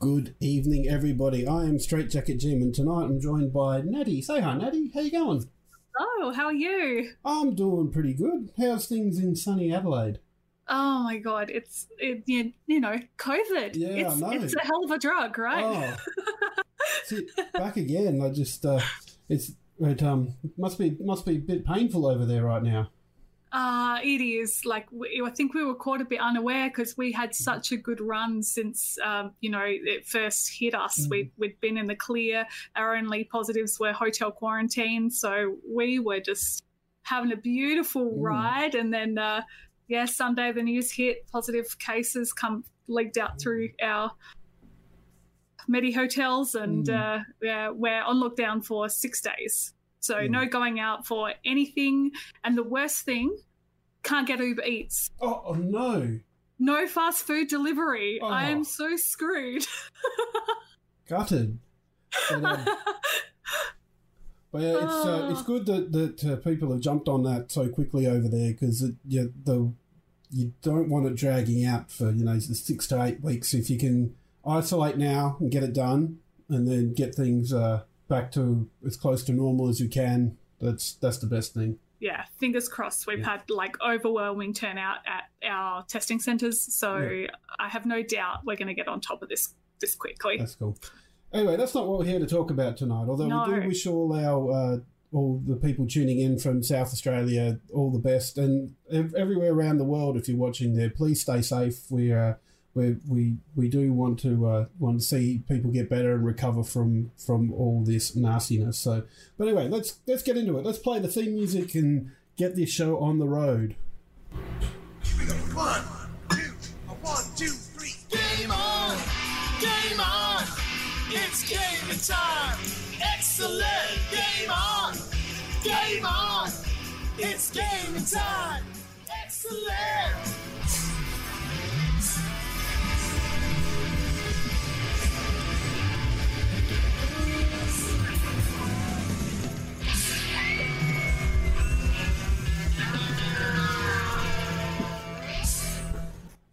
Good evening, everybody. I am Straight Jacket Jim, and tonight I'm joined by Natty. Say hi, Natty. How you going? Oh, how are you? I'm doing pretty good. How's things in sunny Adelaide? Oh my God, it's you know, COVID. Yeah, I know. It's a hell of a drug, right? Oh. See, back again. I just it must be a bit painful over there right now. It is. Like, I think we were caught a bit unaware because we had such a good run since, you know, it first hit us. Mm. We'd been in the clear. Our only positives were hotel quarantine. So we were just having a beautiful ride. And then, Sunday the news hit, positive cases leaked out through our Medi hotels and we're on lockdown for 6 days. So no going out for anything. And the worst thing, can't get Uber Eats. Oh, no. No fast food delivery. Oh. I am so screwed. Gutted. But yeah, it's good that people have jumped on that so quickly over there because you don't want it dragging out for, you know, 6 to 8 weeks. If you can isolate now and get it done and then get things back to as close to normal as you can, that's the best thing. Yeah, fingers crossed. We've had like overwhelming turnout at our testing centres, so I have no doubt we're going to get on top of this quickly. That's cool. Anyway, that's not what we're here to talk about tonight, although we do wish all the people tuning in from South Australia all the best, and everywhere around the world if you're watching there, please stay safe. We do want to see people get better and recover from all this nastiness. So, but anyway, let's get into it. Let's play the theme music and get this show on the road. Here we go. 1, 2, 1, 2, 3. Game on, game on. It's game time. Excellent. Game on, game on. It's game time. Excellent.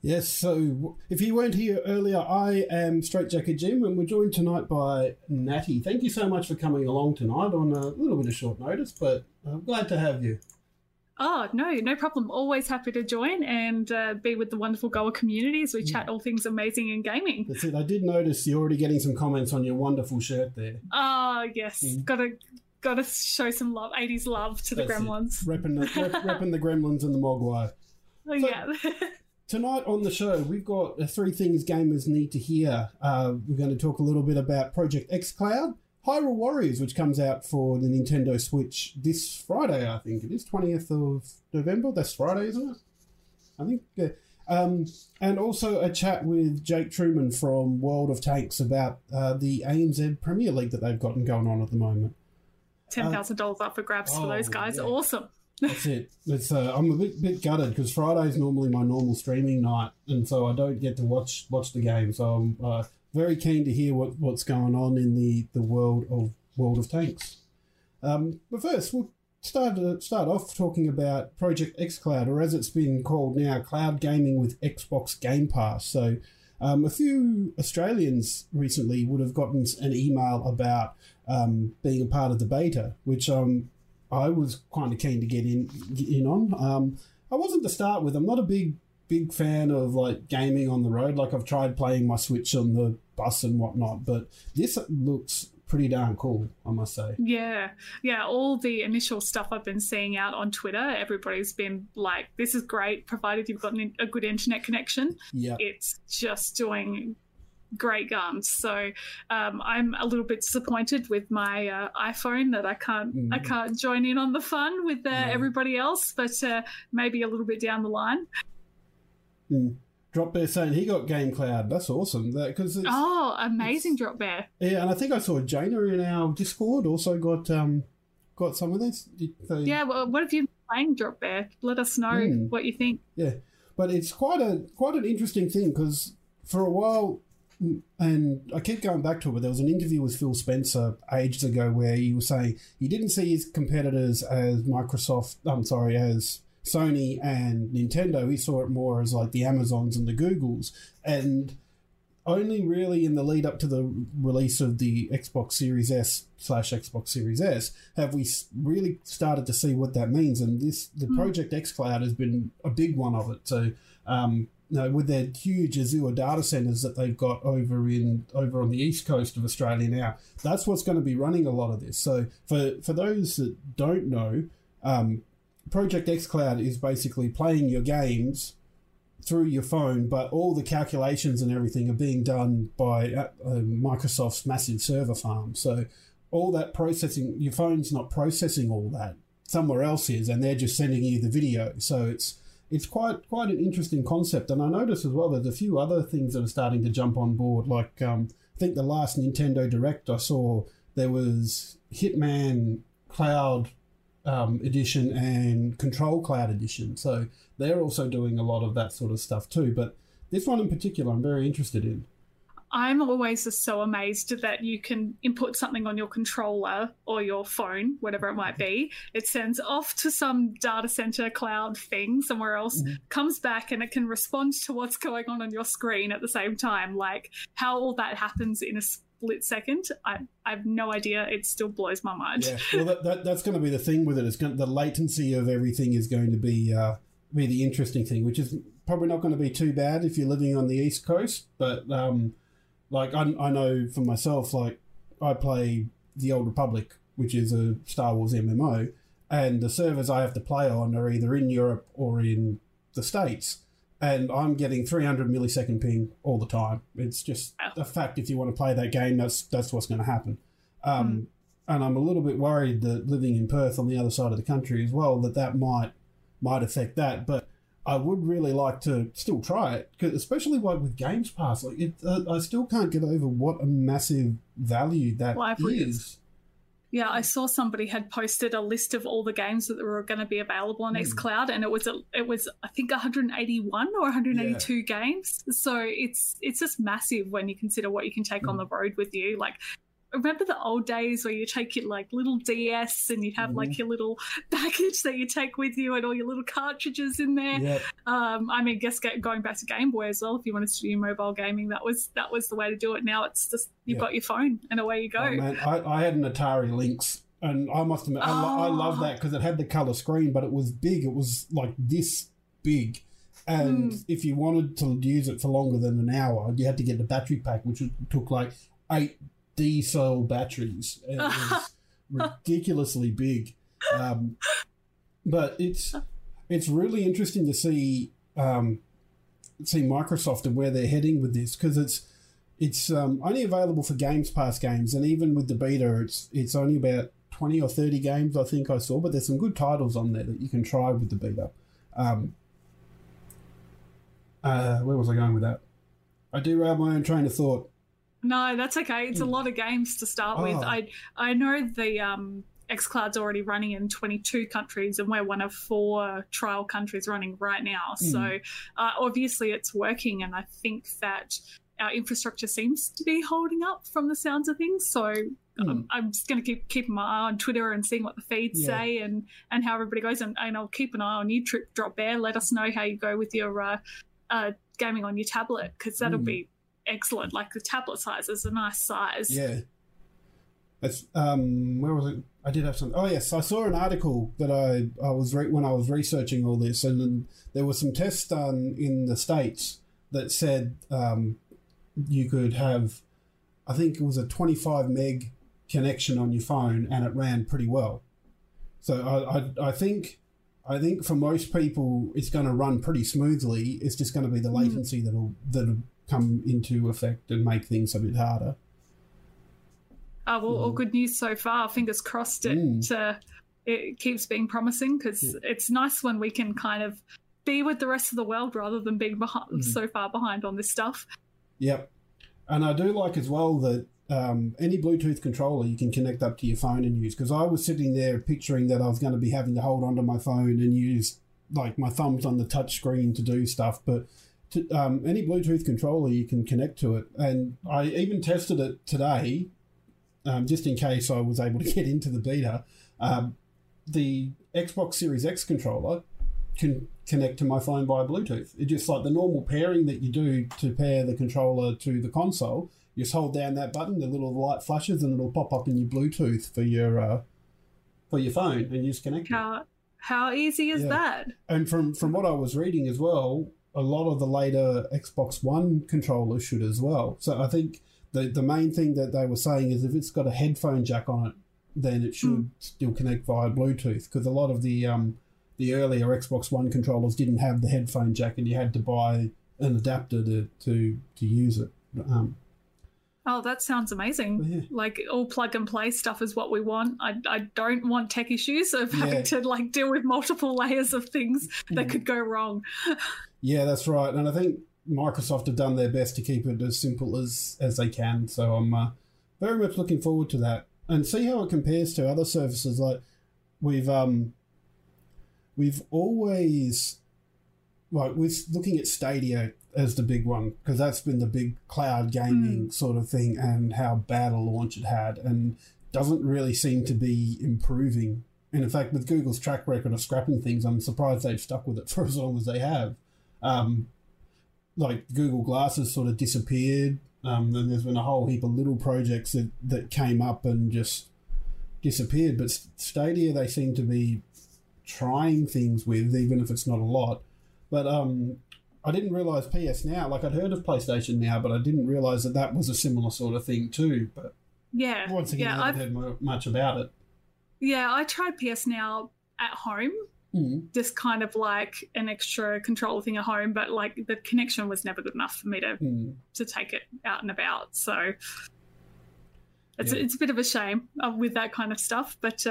Yes, so if you weren't here earlier, I am Straight Jacket Jim, and we're joined tonight by Natty. Thank you so much for coming along tonight on a little bit of short notice, but I'm glad to have you. Oh, no problem. Always happy to join and be with the wonderful Goa community as we chat all things amazing in gaming. That's it. I did notice you're already getting some comments on your wonderful shirt there. Oh, yes. Mm. Got to show some love, 80s love to the Gremlins. Repping the Gremlins and the Mogwai. Oh, so, yeah. Tonight on the show, we've got 3 things gamers need to hear. We're going to talk a little bit about Project xCloud, Hyrule Warriors, which comes out for the Nintendo Switch this Friday, I think. It is 20th of November. That's Friday, isn't it? I think. Yeah. And also a chat with Jake Truman from World of Tanks about the ANZ Premier League that they've gotten going on at the moment. $10,000 up for grabs for those guys. Yeah. Awesome. That's it. I'm a bit gutted because Friday's normally my normal streaming night, and so I don't get to watch the game. So I'm very keen to hear what's going on in the world of Tanks. But first, we'll start off talking about Project xCloud, or as it's been called now, cloud gaming with Xbox Game Pass. So a few Australians recently would have gotten an email about being a part of the beta, which I was kind of keen to get in on. I wasn't to start with. I'm not a big fan of like gaming on the road. Like, I've tried playing my Switch on the bus and whatnot, but this looks pretty darn cool, I must say. Yeah. All the initial stuff I've been seeing out on Twitter, everybody's been like, "This is great, provided you've got a good internet connection." Yeah, it's just doing great guns. So I'm a little bit disappointed with my iPhone that I can't join in on the fun with everybody else, but maybe a little bit down the line. Mm. Drop Bear saying he got Game Cloud. That's awesome. Amazing, Drop Bear. Yeah, and I think I saw Jana in our Discord also got some of this. Yeah, well, what have you been playing, Drop Bear? Let us know what you think. Yeah, but it's quite an interesting thing because for a while, and I keep going back to it, but there was an interview with Phil Spencer ages ago where he was saying he didn't see his competitors as as Sony and Nintendo. He saw it more as like the Amazons and the Googles. And only really in the lead up to the release of the Xbox Series S / Xbox Series S have we really started to see what that means. And this, the Project xCloud has been a big one of it. So, you know, with their huge Azure data centers that they've got over on the east coast of Australia now, that's what's going to be running a lot of this. So for those that don't know, Project xCloud is basically playing your games through your phone, but all the calculations and everything are being done by Microsoft's massive server farm. So all that processing, your phone's not processing all that. Somewhere else is, and they're just sending you the video. So it's quite an interesting concept. And I notice as well there's a few other things that are starting to jump on board. Like I think the last Nintendo Direct I saw, there was Hitman Cloud edition and Control Cloud edition. So they're also doing a lot of that sort of stuff too. But this one in particular, I'm very interested in. I'm always just so amazed that you can input something on your controller or your phone, whatever it might be. It sends off to some data center cloud thing somewhere else, comes back, and it can respond to what's going on your screen at the same time. Like how all that happens in a split second, I have no idea. It still blows my mind. Yeah, well, that's going to be the thing with it. It's going, the latency of everything is going to be the interesting thing, which is probably not going to be too bad if you're living on the East Coast. But like I know for myself, like I play the Old Republic, which is a Star Wars MMO, and the servers I have to play on are either in Europe or in the States. And I'm getting 300 millisecond ping all the time. It's just a fact. If you want to play that game, that's what's going to happen. And I'm a little bit worried that living in Perth on the other side of the country as well, that might affect that. But I would really like to still try it, cause especially like with Games Pass. Like I still can't get over what a massive value that is. Yeah, I saw somebody had posted a list of all the games that were going to be available on xCloud, and it was I think 181 or 182 games. So it's just massive when you consider what you can take on the road with you. Like, remember the old days where you take your like little DS and you'd have like your little package that you take with you and all your little cartridges in there. Yep. I mean, guess going back to Game Boy as well. If you wanted to do mobile gaming, that was the way to do it. Now it's just you've got your phone and away you go. Oh, man. I had an Atari Lynx, and I must admit I love that because it had the color screen, but it was big. It was like this big. And if you wanted to use it for longer than an hour, you had to get the battery pack, which took like 8 D-cell batteries. It was ridiculously big. But it's really interesting to see Microsoft and where they're heading with this, because it's only available for Games Pass games, and even with the beta it's only about 20 or 30 games I think I saw, but there's some good titles on there that you can try with the beta. Where was I going with that? I derailed my own train of thought. No, that's okay. It's a lot of games to start with. I know the xCloud's already running in 22 countries, and we're one of 4 trial countries running right now. So obviously it's working, and I think that our infrastructure seems to be holding up from the sounds of things. So I'm just going to keep my eye on Twitter and seeing what the feeds say and how everybody goes. And I'll keep an eye on you, Drop Bear. Let us know how you go with your gaming on your tablet, because that'll be excellent. Like, the tablet size is a nice size. Yeah, that's where was it? I did have some. Oh yes, I saw an article that I was when I was researching all this, and then there were some tests done in the States that said you could have, I think it was a 25 meg connection on your phone, and it ran pretty well. So I think for most people it's going to run pretty smoothly. It's just going to be the latency that'll come into effect and make things a bit harder. All good news so far. Fingers crossed it keeps being promising, because it's nice when we can kind of be with the rest of the world rather than being so far behind on this stuff. Yep. And I do like as well that any Bluetooth controller you can connect up to your phone and use, because I was sitting there picturing that I was going to be having to hold onto my phone and use like my thumbs on the touch screen to do stuff, but any Bluetooth controller you can connect to it. And I even tested it today just in case I was able to get into the beta. The Xbox Series X controller can connect to my phone via Bluetooth. It's just like the normal pairing that you do to pair the controller to the console. You just hold down that button, the little light flashes, and it'll pop up in your Bluetooth for your phone, and you just connect. How easy is that? And from what I was reading as well, a lot of the later Xbox One controllers should as well. So I think the main thing that they were saying is if it's got a headphone jack on it, then it should still connect via Bluetooth, because a lot of the earlier Xbox One controllers didn't have the headphone jack, and you had to buy an adapter to use it. Oh, that sounds amazing. Yeah. Like, all plug-and-play stuff is what we want. I don't want tech issues of having to, like, deal with multiple layers of things that could go wrong. Yeah, that's right. And I think Microsoft have done their best to keep it as simple as they can. So I'm very much looking forward to that. And see how it compares to other services. Like, we've always... Like, we're looking at Stadia as the big one, because that's been the big cloud gaming sort of thing, and how bad a launch it had, and doesn't really seem to be improving. And in fact, with Google's track record of scrapping things, I'm surprised they've stuck with it for as long as they have. Like, Google Glasses sort of disappeared. Then there's been a whole heap of little projects that came up and just disappeared. But Stadia, they seem to be trying things with, even if it's not a lot. But I didn't realise PS Now, like, I'd heard of PlayStation Now, but I didn't realise that was a similar sort of thing too. But once again, I haven't heard much about it. Yeah, I tried PS Now at home, just kind of like an extra controller thing at home, but, like, the connection was never good enough for me to take it out and about. So it's a bit of a shame with that kind of stuff, but...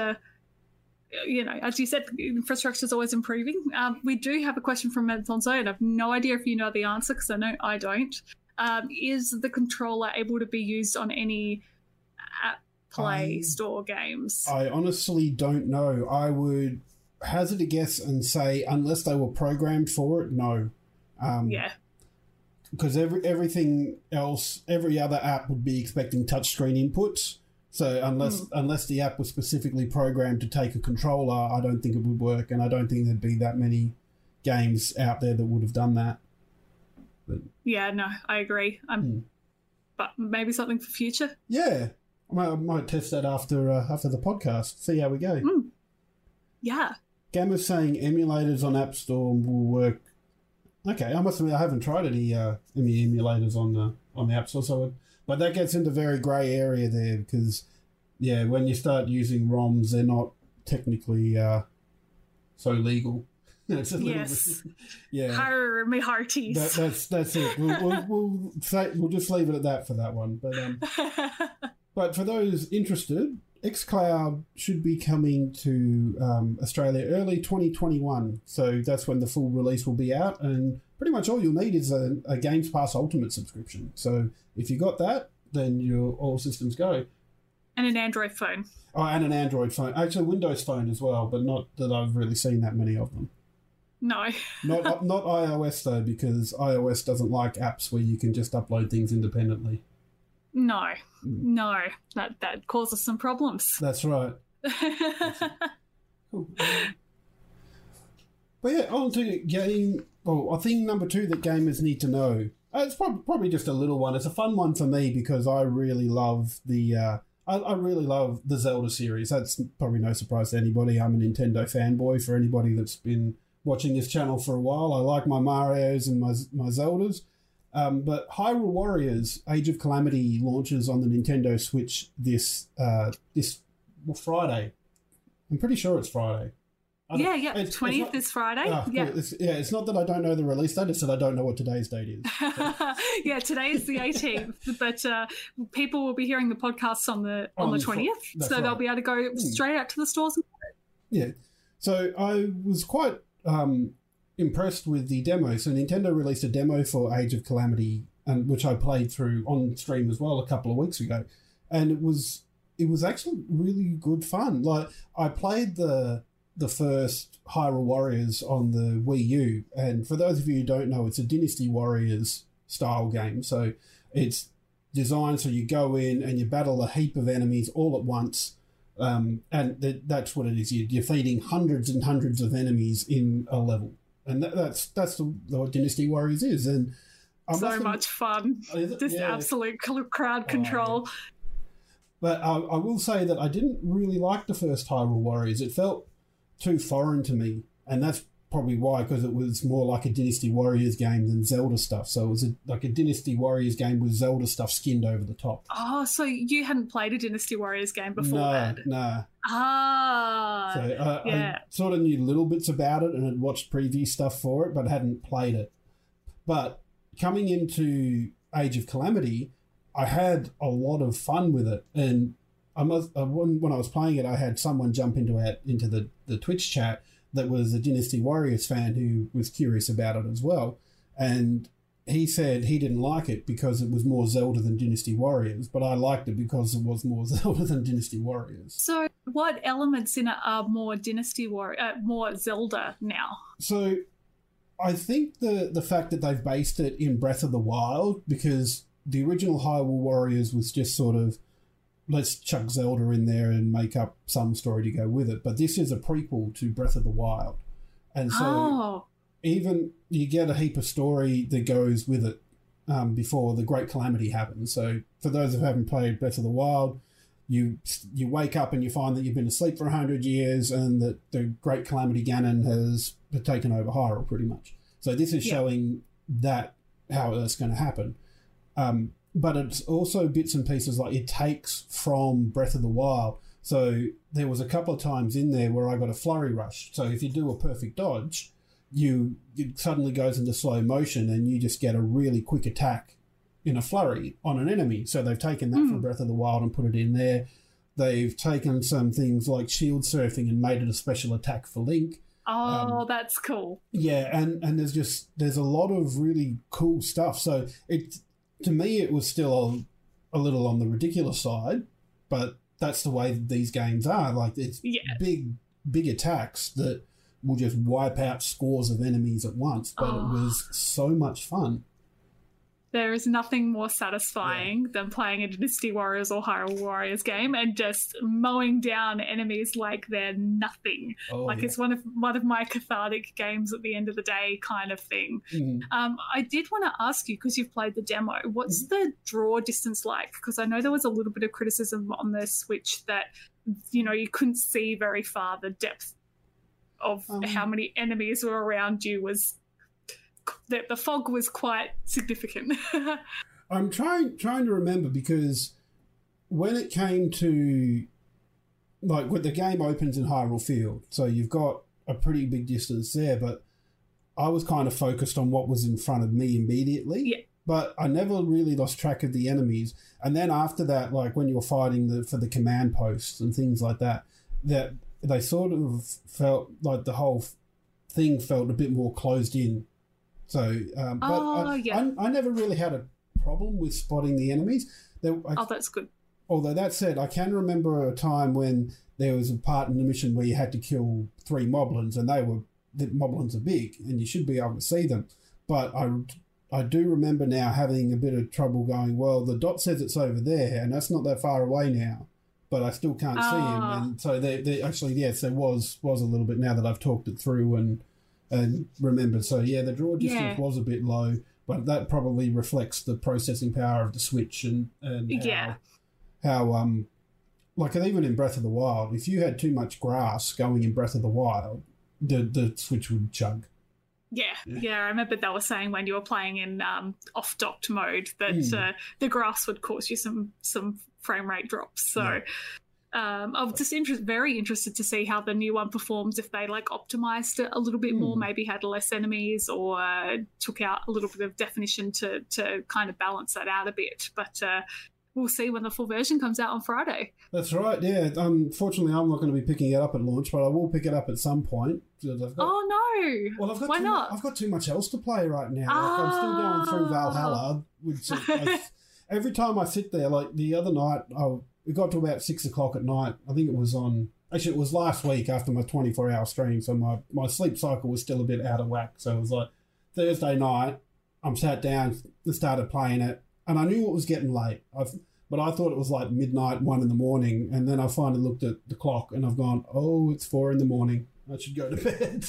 you know, as you said, infrastructure is always improving. We do have a question from Alfonso, and I've no idea if you know the answer, because I know I don't. Is the controller able to be used on any app Play Store games? I honestly don't know. I would hazard a guess and say, unless they were programmed for it, no. Because everything else, every other app would be expecting touchscreen inputs. So unless the app was specifically programmed to take a controller, I don't think it would work, and I don't think there'd be that many games out there that would have done that. But, yeah, no, I agree. But maybe something for future. Yeah, I might test that after the podcast, see how we go. Yeah. Gamma's saying emulators on App Store will work. Okay, I must admit I haven't tried any emulators on the App Store, so. But that gets into very grey area there, because, when you start using ROMs, they're not technically so legal. Horror me hearties. That's it. We'll just leave it at that for that one. But but for those interested, xCloud should be coming to Australia early 2021. So that's when the full release will be out, and pretty much all you'll need is a Games Pass Ultimate subscription. So if you got that, then you're all systems go. And an Android phone. Oh, and an Android phone. Actually, Windows phone as well, but not that I've really seen that many of them. No. not iOS, though, because iOS doesn't like apps where you can just upload things independently. No. No. That causes some problems. That's right. Cool. But yeah, on to game... Oh, I think number 2 that gamers need to know. It's probably just a little one. It's a fun one for me, because I really love the Zelda series. That's probably no surprise to anybody. I'm a Nintendo fanboy. For anybody that's been watching this channel for a while, I like my Marios and my Zeldas. But Hyrule Warriors: Age of Calamity launches on the Nintendo Switch this Friday. I'm pretty sure it's Friday. Yeah, 20th is Friday. It's not that I don't know the release date, it's that I don't know what today's date is. So. Yeah, today is the 18th, but people will be hearing the podcasts on the 20th, so they'll be able to go straight out to the stores. Yeah, so I was quite impressed with the demo. So Nintendo released a demo for Age of Calamity, which I played through on stream as well a couple of weeks ago, and it was actually really good fun. Like, I played the first Hyrule Warriors on the Wii U. And for those of you who don't know, it's a Dynasty Warriors style game. So it's designed so you go in and you battle a heap of enemies all at once. And that's what it is. You're feeding hundreds and hundreds of enemies in a level. And that's what Dynasty Warriors is. And so much fun. Just absolute crowd control. But I will say that I didn't really like the first Hyrule Warriors. It felt too foreign to me. And that's probably why, because it was more like a Dynasty Warriors game than Zelda stuff. So it was like a Dynasty Warriors game with Zelda stuff skinned over the top. Oh, so you hadn't played a Dynasty Warriors game before that? No. Ah. So I sort of knew little bits about it and had watched preview stuff for it, but hadn't played it. But coming into Age of Calamity, I had a lot of fun with it. And when I was playing it, I had someone jump into the Twitch chat that was a Dynasty Warriors fan who was curious about it as well. And he said he didn't like it because it was more Zelda than Dynasty Warriors, but I liked it because it was more Zelda than Dynasty Warriors. So what elements in it are more more Zelda now? So I think the fact that they've based it in Breath of the Wild, because the original Hyrule Warriors was just sort of, let's chuck Zelda in there and make up some story to go with it. But this is a prequel to Breath of the Wild. And so even you get a heap of story that goes with it before the Great Calamity happens. So for those who haven't played Breath of the Wild, you wake up and you find that you've been asleep for 100 years and that the Great Calamity Ganon has taken over Hyrule pretty much. So this is showing that how that's going to happen. But it's also bits and pieces, like it takes from Breath of the Wild. So there was a couple of times in there where I got a flurry rush. So if you do a perfect dodge, it suddenly goes into slow motion and you just get a really quick attack in a flurry on an enemy. So they've taken that from Breath of the Wild and put it in there. They've taken some things like shield surfing and made it a special attack for Link. Oh, that's cool. Yeah, and there's a lot of really cool stuff. So to me, it was still a little on the ridiculous side, but that's the way that these games are. Like, it's big attacks that will just wipe out scores of enemies at once, but it was so much fun. There is nothing more satisfying than playing a Dynasty Warriors or Hyrule Warriors game and just mowing down enemies like they're nothing. It's one of my cathartic games at the end of the day kind of thing. I did want to ask you, because you've played the demo, what's the draw distance like? Because I know there was a little bit of criticism on the Switch that, you know, you couldn't see very far. The depth of how many enemies were around you was... the fog was quite significant. I'm trying to remember, because when it came to, like, when the game opens in Hyrule Field, so you've got a pretty big distance there, but I was kind of focused on what was in front of me immediately. Yeah. But I never really lost track of the enemies. And then after that, like when you're fighting for the command posts and things like that, that they sort of felt like the whole thing felt a bit more closed in. So, I never really had a problem with spotting the enemies. That's good. Although that said, I can remember a time when there was a part in the mission where you had to kill 3 moblins, and the moblins are big, and you should be able to see them. But I do remember now having a bit of trouble going, well, the dot says it's over there, and that's not that far away now, but I still can't see him. And so they actually, yes, there was a little bit now that I've talked it through and remember. So the draw distance was a bit low, but that probably reflects the processing power of the Switch and how like even in Breath of the Wild, if you had too much grass going in Breath of the Wild, the Switch would chug. I remember they were saying when you were playing in off-docked mode that the grass would cause you some frame rate drops. So. Yeah. I'm just very interested to see how the new one performs, if they optimized it a little bit more, maybe had less enemies or took out a little bit of definition to kind of balance that out a bit. But we'll see when the full version comes out on Friday. That's right, yeah. Unfortunately, I'm not going to be picking it up at launch, but I will pick it up at some point. Why not? I've got too much else to play right now. I'm still going through Valhalla. Which every time I sit there, like the other night, we got to about 6:00 at night. I think it was last week after my 24-hour stream, so my sleep cycle was still a bit out of whack. So it was like Thursday night, I'm sat down and started playing it, and I knew it was getting late. But I thought it was like midnight, 1 in the morning. And then I finally looked at the clock and I've gone, oh, it's 4 in the morning. I should go to bed.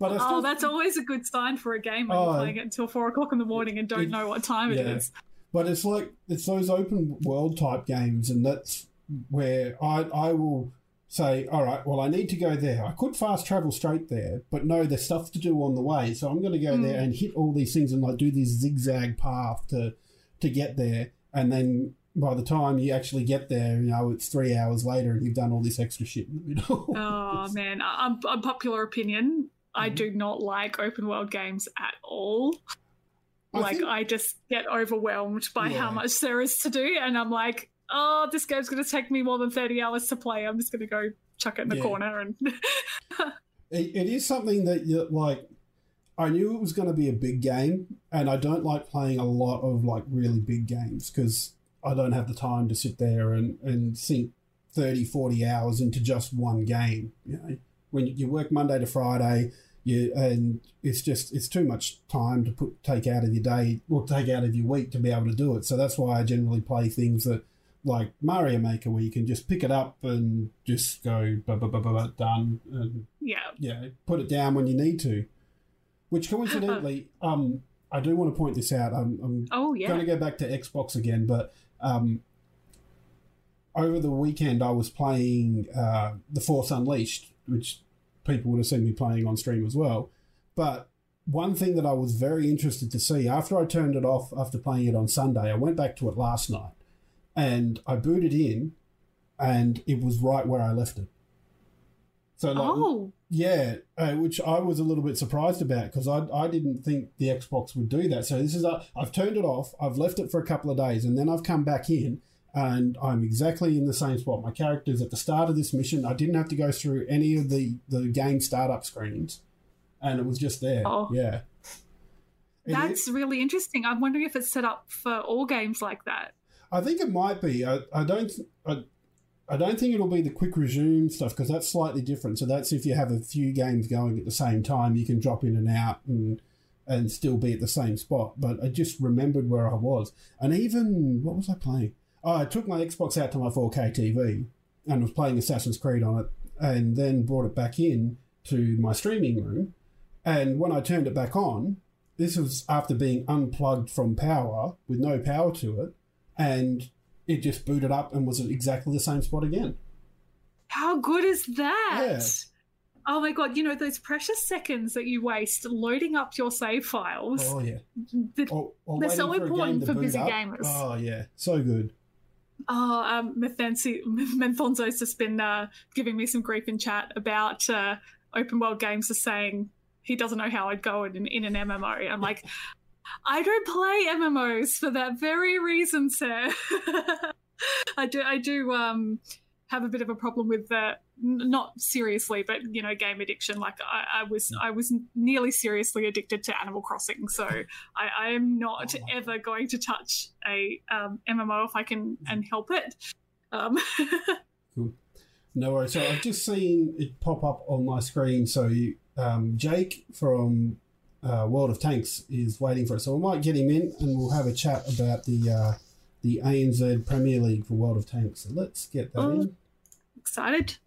But that's always a good sign for a game when you're playing it until 4 o'clock in the morning and don't know what time it is. But it's like, it's those open world type games. And that's where I will say, all right, well, I need to go there. I could fast travel straight there, but no, there's stuff to do on the way. So I'm going to go there and hit all these things and like do this zigzag path to get there. And then by the time you actually get there, you know, it's 3 hours later and you've done all this extra shit in the middle. Oh, man. Unpopular opinion. I do not like open world games at all. I just get overwhelmed by how much there is to do. And I'm like, oh, this game's going to take me more than 30 hours to play. I'm just going to go chuck it in the corner. And it is something that you like. I knew it was going to be a big game, and I don't like playing a lot of like really big games because I don't have the time to sit there and sink 30, 40 hours into just one game. You know, when you work Monday to Friday, it's too much time to take out of your day or take out of your week to be able to do it. So that's why I generally play things that like Mario Maker, where you can just pick it up and just go done and put it down when you need to. Which coincidentally, I do want to point this out. I'm going to go back to Xbox again, but over the weekend I was playing The Force Unleashed, which people would have seen me playing on stream as well. But one thing that I was very interested to see, after I turned it off after playing it on Sunday, I went back to it last night and I booted in and it was right where I left it. So like, which I was a little bit surprised about because I didn't think the Xbox would do that. So this is I've turned it off, I've left it for a couple of days, and then I've come back in and I'm exactly in the same spot. My character's at the start of this mission. I didn't have to go through any of the game startup screens, and it was just there. Oh. Yeah. That's really interesting. I'm wondering if it's set up for all games like that. I think it might be. I don't think it'll be the quick resume stuff because that's slightly different. So that's if you have a few games going at the same time, you can drop in and out and still be at the same spot. But I just remembered where I was. And even, what was I playing? Oh, I took my Xbox out to my 4K TV and was playing Assassin's Creed on it and then brought it back in to my streaming room. And when I turned it back on, this was after being unplugged from power with no power to it, and it just booted up and was at exactly the same spot again. How good is that? Yeah. Oh, my God. You know, those precious seconds that you waste loading up your save files. Oh, yeah. They're so important for busy gamers. Oh, yeah. So good. Oh, Menthanzo's just been giving me some grief in chat about open world games, just saying he doesn't know how I'd go in an MMO. I'm like... I don't play MMOs for that very reason, sir. I do have a bit of a problem with that, not seriously, but, you know, game addiction. Like I was nearly seriously addicted to Animal Crossing, so I am not ever going to touch a MMO if I can and help it. Cool. No worries. So I've just seen it pop up on my screen. So Jake from... World of Tanks is waiting for us, so we might get him in and we'll have a chat about the ANZ Premier League for World of Tanks. So let's get that in. Excited.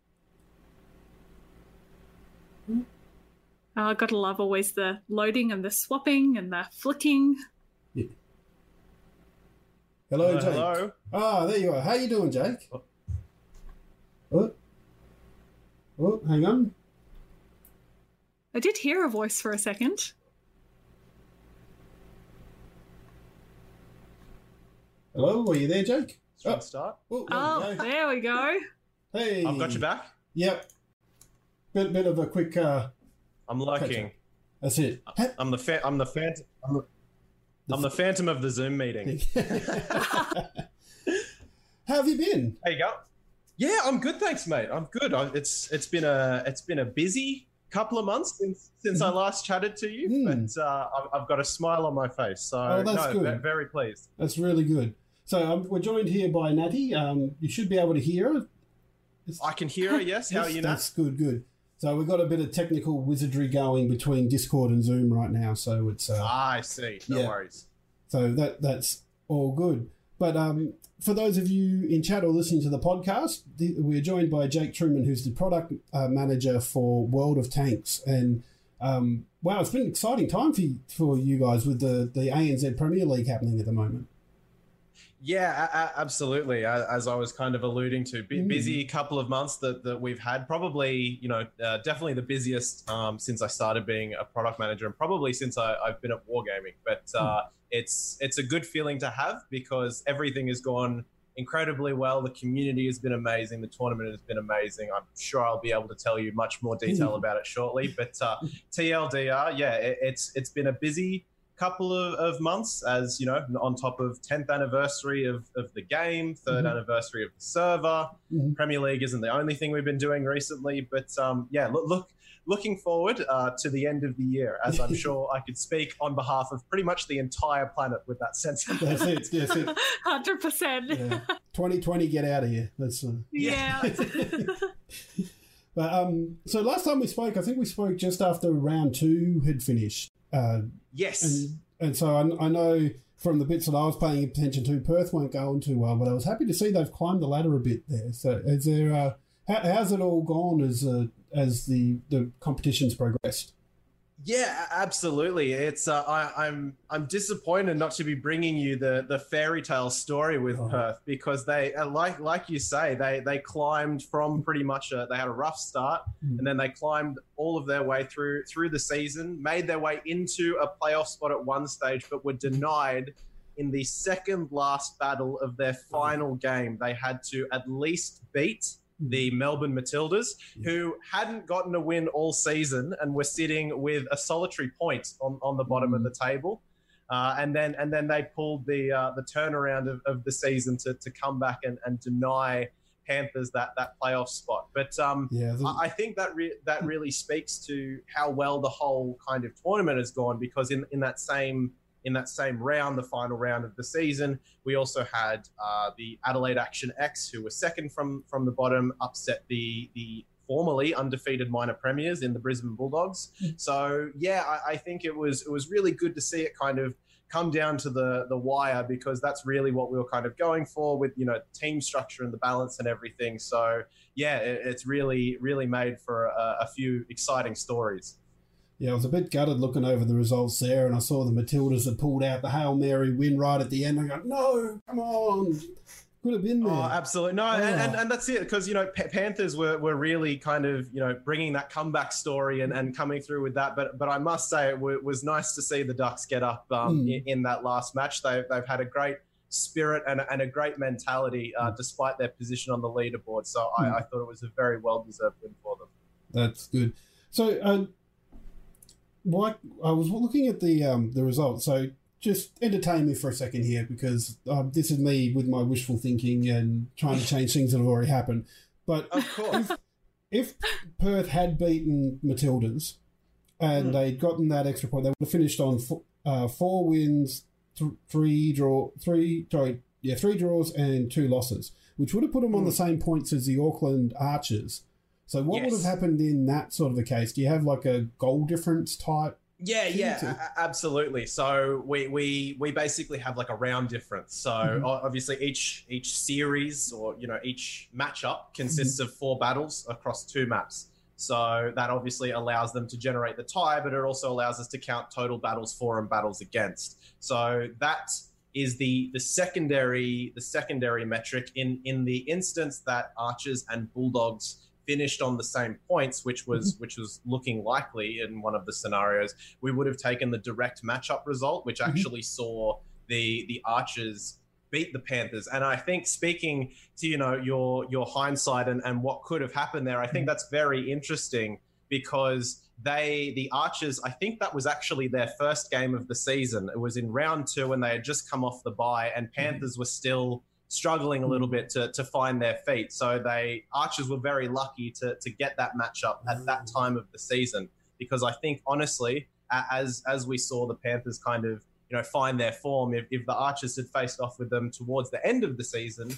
Gotta love always the loading and the swapping and the flicking. Yeah. Hello, Jake. Hello. Ah, there you are. How you doing, Jake? Oh, hang on. I did hear a voice for a second. Hello, are you there, Jake? Oh, start. There we go. Hey, I've got you back. Yep. Bit of a quick. I'm lurking. That's it. I'm the phantom of the Zoom meeting. How have you been? There you go. Yeah, I'm good, thanks, mate. I'm good. It's been a busy couple of months since I last chatted to you, but I've got a smile on my face, so good. Very pleased. That's really good. So we're joined here by Natty. You should be able to hear her. I can hear her, yes. How are you, Nat? That's good. So we've got a bit of technical wizardry going between Discord and Zoom right now, so it's... I see, no worries. So that's all good. But for those of you in chat or listening to the podcast, we're joined by Jake Truman, who's the product manager for World of Tanks. And wow, it's been an exciting time for you guys with the ANZ Premier League happening at the moment. Yeah, absolutely. As I was kind of alluding to, busy couple of months that we've had, probably, definitely the busiest since I started being a product manager and probably since I've been at Wargaming. But it's a good feeling to have because everything has gone incredibly well. The community has been amazing. The tournament has been amazing. I'm sure I'll be able to tell you much more detail about it shortly. But TLDR, yeah, it's been a busy couple of months, as you know, on top of 10th anniversary of the game, third anniversary of the server. Premier League isn't the only thing we've been doing recently, but yeah, looking forward to the end of the year, as I'm sure I could speak on behalf of pretty much the entire planet with that sense of 100%. 2020, get out of here. That's But so last time we spoke, I think we spoke just after round 2 had finished. Yes. And so I know from the bits that I was paying attention to, Perth weren't going too well, but I was happy to see they've climbed the ladder a bit there. So is there, how's it all gone as the competition's progressed? Yeah, absolutely. It's I'm disappointed not to be bringing you the fairy tale story with Perth, because they like you say, they climbed from pretty much they had a rough start and then they climbed all of their way through the season, made their way into a playoff spot at one stage, but were denied in the second last battle of their final game. They had to at least beat the Melbourne Matildas, who hadn't gotten a win all season and were sitting with a solitary point on the bottom of the table. And then they pulled the turnaround of the season to come back and deny Panthers that playoff spot. But I think that really speaks to how well the whole kind of tournament has gone, because in that same round, the final round of the season, we also had the Adelaide Action X, who were second from the bottom, upset the formerly undefeated minor premiers in the Brisbane Bulldogs. So yeah, I think it was really good to see it kind of come down to the wire, because that's really what we were kind of going for with team structure and the balance and everything. So yeah, it's really, really made for a few exciting stories. Yeah, I was a bit gutted looking over the results there, and I saw the Matildas had pulled out the Hail Mary win right at the end. I go, no, come on. Could have been there. Oh, absolutely. No, and that's it, because, Panthers were really kind of, bringing that comeback story and coming through with that. But I must say it was nice to see the Ducks get up in that last match. They've had a great spirit and a great mentality despite their position on the leaderboard. So I thought it was a very well-deserved win for them. That's good. So... I was looking at the results, so just entertain me for a second here, because this is me with my wishful thinking and trying to change things that have already happened. But of course, if Perth had beaten Matildas and they'd gotten that extra point, they would have finished on four wins, three draws and 2 losses, which would have put them on the same points as the Auckland Archers. So what would have happened in that sort of a case? Do you have like a goal difference type? Yeah, absolutely. So we basically have like a round difference. So obviously each series or, each matchup consists of 4 battles across 2 maps. So that obviously allows them to generate the tie, but it also allows us to count total battles for and battles against. So that is the secondary metric in the instance that Archers and Bulldogs finished on the same points, which was looking likely in one of the scenarios. We would have taken the direct matchup result, which actually saw the Archers beat the Panthers. And I think, speaking to your hindsight and what could have happened there, I think that's very interesting, because the Archers, I think that was actually their first game of the season. It was in round 2, and they had just come off the bye, and Panthers were still struggling a little bit to find their feet. So Archers were very lucky to get that matchup at that time of the season, because I think, honestly, as we saw the Panthers kind of find their form, if the Archers had faced off with them towards the end of the season,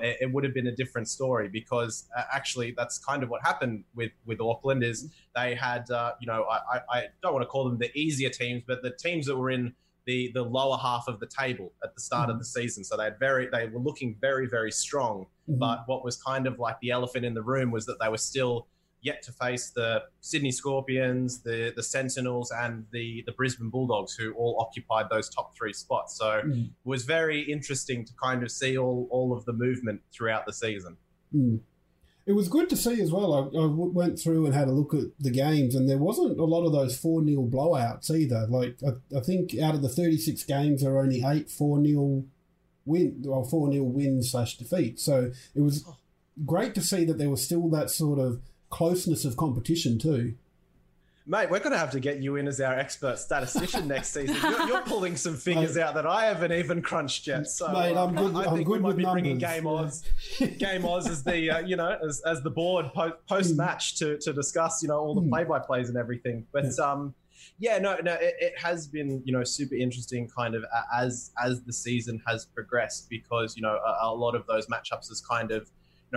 it would have been a different story, because actually that's kind of what happened with Auckland. Is they had I don't want to call them the easier teams, but the teams that were in the lower half of the table at the start of the season. So they were looking very, very strong. But what was kind of like the elephant in the room was that they were still yet to face the Sydney Scorpions, the Sentinels, and the Brisbane Bulldogs, who all occupied those top three spots. So it was very interesting to kind of see all of the movement throughout the season. It was good to see as well. I went through and had a look at the games, and there wasn't a lot of those 4-0 blowouts either. Like, I think out of the 36 games, there were only 8 4-0 wins/defeats. So it was great to see that there was still that sort of closeness of competition too. Mate, we're going to have to get you in as our expert statistician next season. You're pulling some figures out that I haven't even crunched yet. So, mate, I think we might be bringing Game Oz, Game Oz as the as the board post match to discuss all the play by plays and everything. But it has been super interesting kind of as the season has progressed, because a lot of those matchups has kind of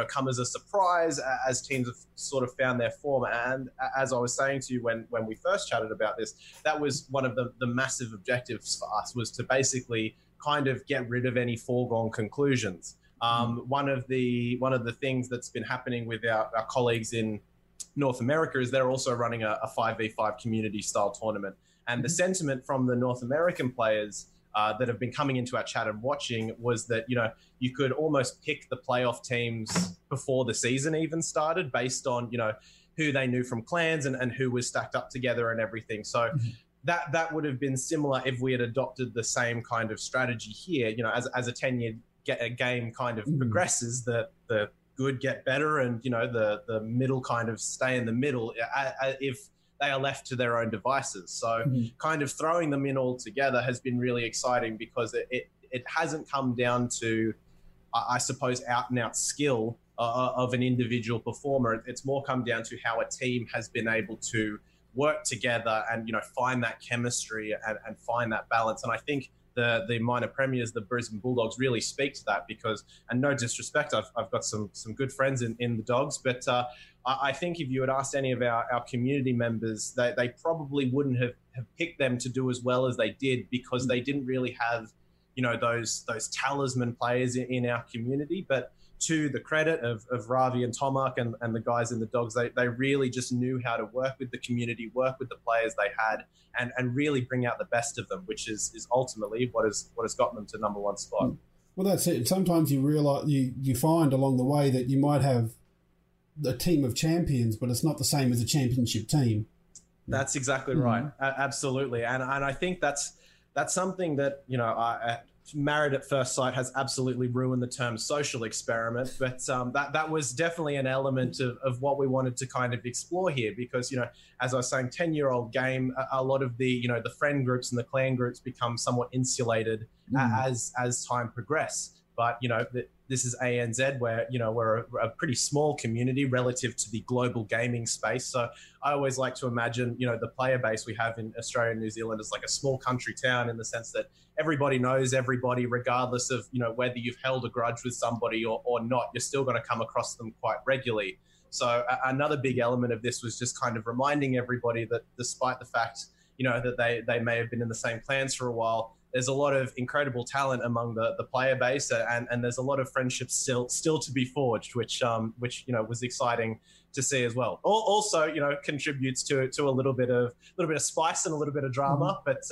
come as a surprise as teams have sort of found their form. And as I was saying to you when we first chatted about this, that was one of the massive objectives for us, was to basically kind of get rid of any foregone conclusions. One of the things that's been happening with our colleagues in North America is they're also running a 5v5 community style tournament, and the sentiment from the North American players that have been coming into our chat and watching was that, you could almost pick the playoff teams before the season even started based on, who they knew from clans and who was stacked up together and everything. So that would have been similar if we had adopted the same kind of strategy here. As a 10-year game kind of progresses, the good get better and, the middle kind of stay in the middle if they are left to their own devices. So kind of throwing them in all together has been really exciting, because it hasn't come down to, I suppose, out-and-out skill of an individual performer. It's more come down to how a team has been able to work together and, find that chemistry and find that balance. And I think the minor premiers, the Brisbane Bulldogs, really speak to that, because, and no disrespect, I've got some good friends in the Dogs, but I think if you had asked any of our community members, they probably wouldn't have picked them to do as well as they did, because they didn't really have, those talisman players in our community. But to the credit of Ravi and Tomark and the guys in the Dogs, they really just knew how to work with the community, work with the players they had, and really bring out the best of them, which is ultimately what has gotten them to number one spot. Well, that's it. Sometimes you realize you find along the way that you might have a team of champions, but it's not the same as a championship team. That's exactly right. Absolutely, and I think that's something that Married at First Sight has absolutely ruined the term social experiment, but that was definitely an element of what we wanted to kind of explore here, because, as I was saying, 10-year-old game, a lot of the, the friend groups and the clan groups become somewhat insulated as time progressed. But, this is ANZ, where, we're a pretty small community relative to the global gaming space. So I always like to imagine, the player base we have in Australia and New Zealand is like a small country town, in the sense that everybody knows everybody, regardless of, whether you've held a grudge with somebody or not, you're still going to come across them quite regularly. So another big element of this was just kind of reminding everybody that, despite the fact, that they may have been in the same clans for a while, there's a lot of incredible talent among the player base, and there's a lot of friendships still to be forged, which was exciting to see as well. Also, contributes to a little bit of spice and a little bit of drama, but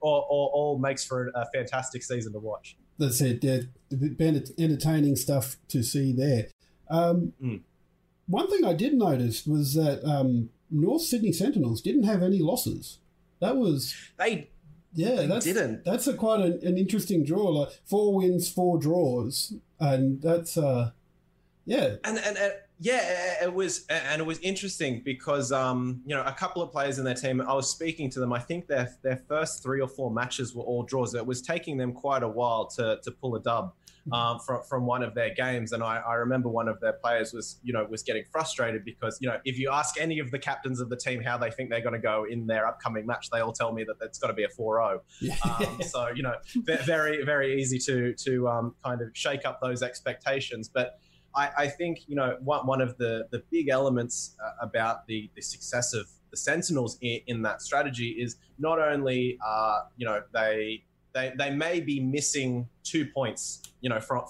all makes for a fantastic season to watch. That's it. Entertaining stuff to see there. One thing I did notice was that North Sydney Sentinels didn't have any losses. That's quite an interesting draw. Like 4 wins, 4 draws, and that's it was interesting because a couple of players in their team, I was speaking to them. I think their first 3 or 4 matches were all draws. It was taking them quite a while to pull a dub from one of their games, and I remember one of their players was getting frustrated because if you ask any of the captains of the team how they think they're going to go in their upcoming match, they all tell me that it's got to be a 4-0. So very, very easy to kind of shake up those expectations. But I think one of the big elements about the success of the Sentinels in that strategy is not only they may be missing 2 points,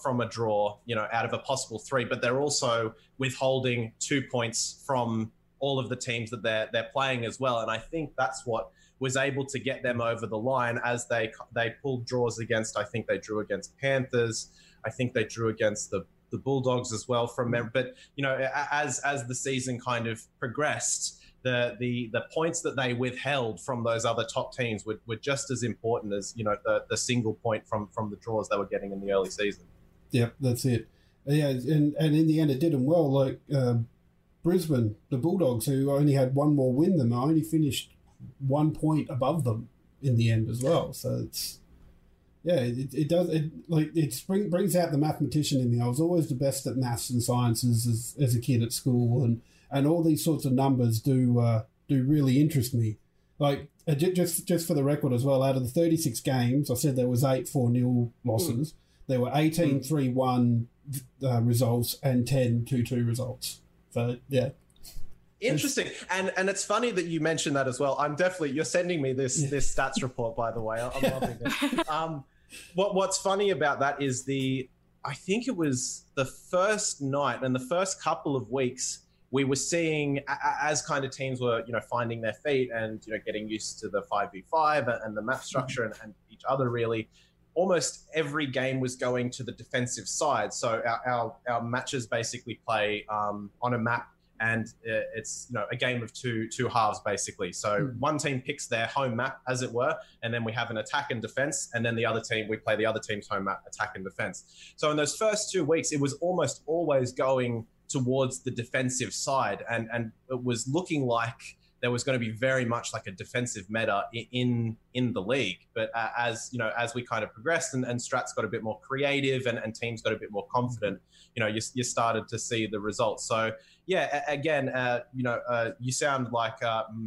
from a draw, out of a possible three, but they're also withholding 2 points from all of the teams that they're playing as well. And I think that's what was able to get them over the line as they pulled draws against, I think they drew against Panthers. I think they drew against the Bulldogs as well from them. But, as the season kind of progressed, the points that they withheld from those other top teams were just as important as, the single point from the draws they were getting in the early season. Yep, that's it. Yeah, and in the end, it did them well. Like Brisbane, the Bulldogs, who only had one more win than them, only finished 1 point above them in the end as well. So it's, it brings out the mathematician in me. I was always the best at maths and sciences as a kid at school, and all these sorts of numbers do really interest me. Like, just for the record as well, out of the 36 games, I said there was 8 4-0 losses. Mm. There were 18 3-1 results and 10 2-2 results. So, yeah. Interesting. And it's funny that you mentioned that as well. I'm definitely... You're sending me this stats report, by the way. I'm loving it. What's funny about that is I think it was the first night and the first couple of weeks... We were seeing, as kind of teams were, finding their feet and, getting used to the 5v5 and the map structure and each other, really, almost every game was going to the defensive side. So our matches basically play on a map, and it's, a game of two halves, basically. So one team picks their home map, as it were, and then we have an attack and defense, and then the other team, we play the other team's home map, attack and defense. So in those first 2 weeks, it was almost always going towards the defensive side, and it was looking like there was going to be very much like a defensive meta in the league. But as we kind of progressed and strats got a bit more creative and teams got a bit more confident, you started to see the results. So yeah, again, you sound like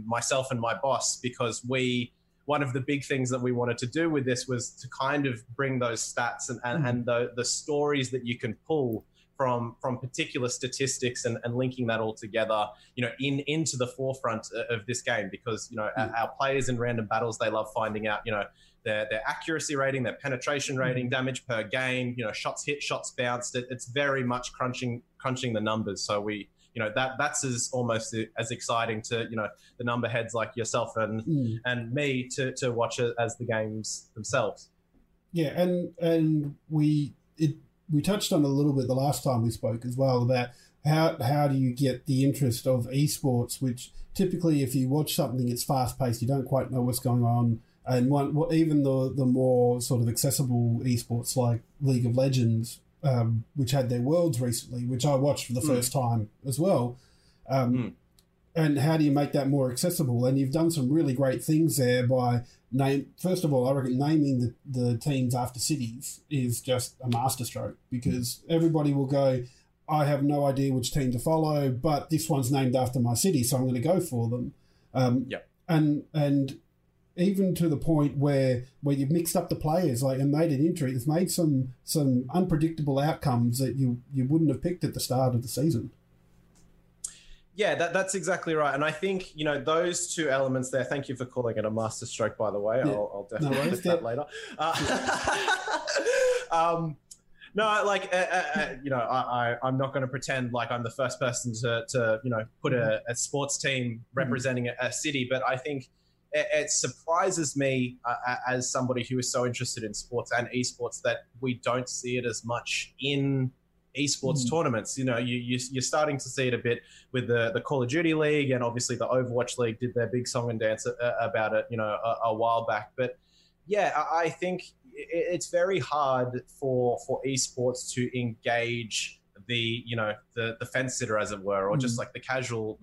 myself and my boss, because one of the big things that we wanted to do with this was to kind of bring those stats and the stories that you can pull from particular statistics and linking that all together, into the forefront of this game, because, our players in random battles, they love finding out, their accuracy rating, their penetration rating, damage per game, shots hit, shots bounced. It's very much crunching the numbers. So we, that's almost as exciting to, the number heads like yourself and me to watch it as the games themselves. Yeah. And we touched on a little bit the last time we spoke as well about how do you get the interest of esports, which typically if you watch something, it's fast-paced, you don't quite know what's going on. And even the more sort of accessible esports like League of Legends, which had their Worlds recently, which I watched for the first time as well. And how do you make that more accessible? And you've done some really great things there by... First of all, I reckon naming the teams after cities is just a masterstroke, because everybody will go, I have no idea which team to follow, but this one's named after my city, so I'm going to go for them. And even to the point where you've mixed up the players, like, and made an entry, it's made some unpredictable outcomes that you wouldn't have picked at the start of the season. Yeah, that's exactly right. And I think, those two elements there, thank you for calling it a masterstroke, by the way. Yeah. I'll definitely get that later. I'm not going to pretend like I'm the first person to put a sports team representing a city, but I think it surprises me as somebody who is so interested in sports and esports that we don't see it as much in esports tournaments. You're starting to see it a bit with the Call of Duty League, and obviously the Overwatch League did their big song and dance about it a while back. But yeah, I think it's very hard for esports to engage the fence sitter, as it were, or just like the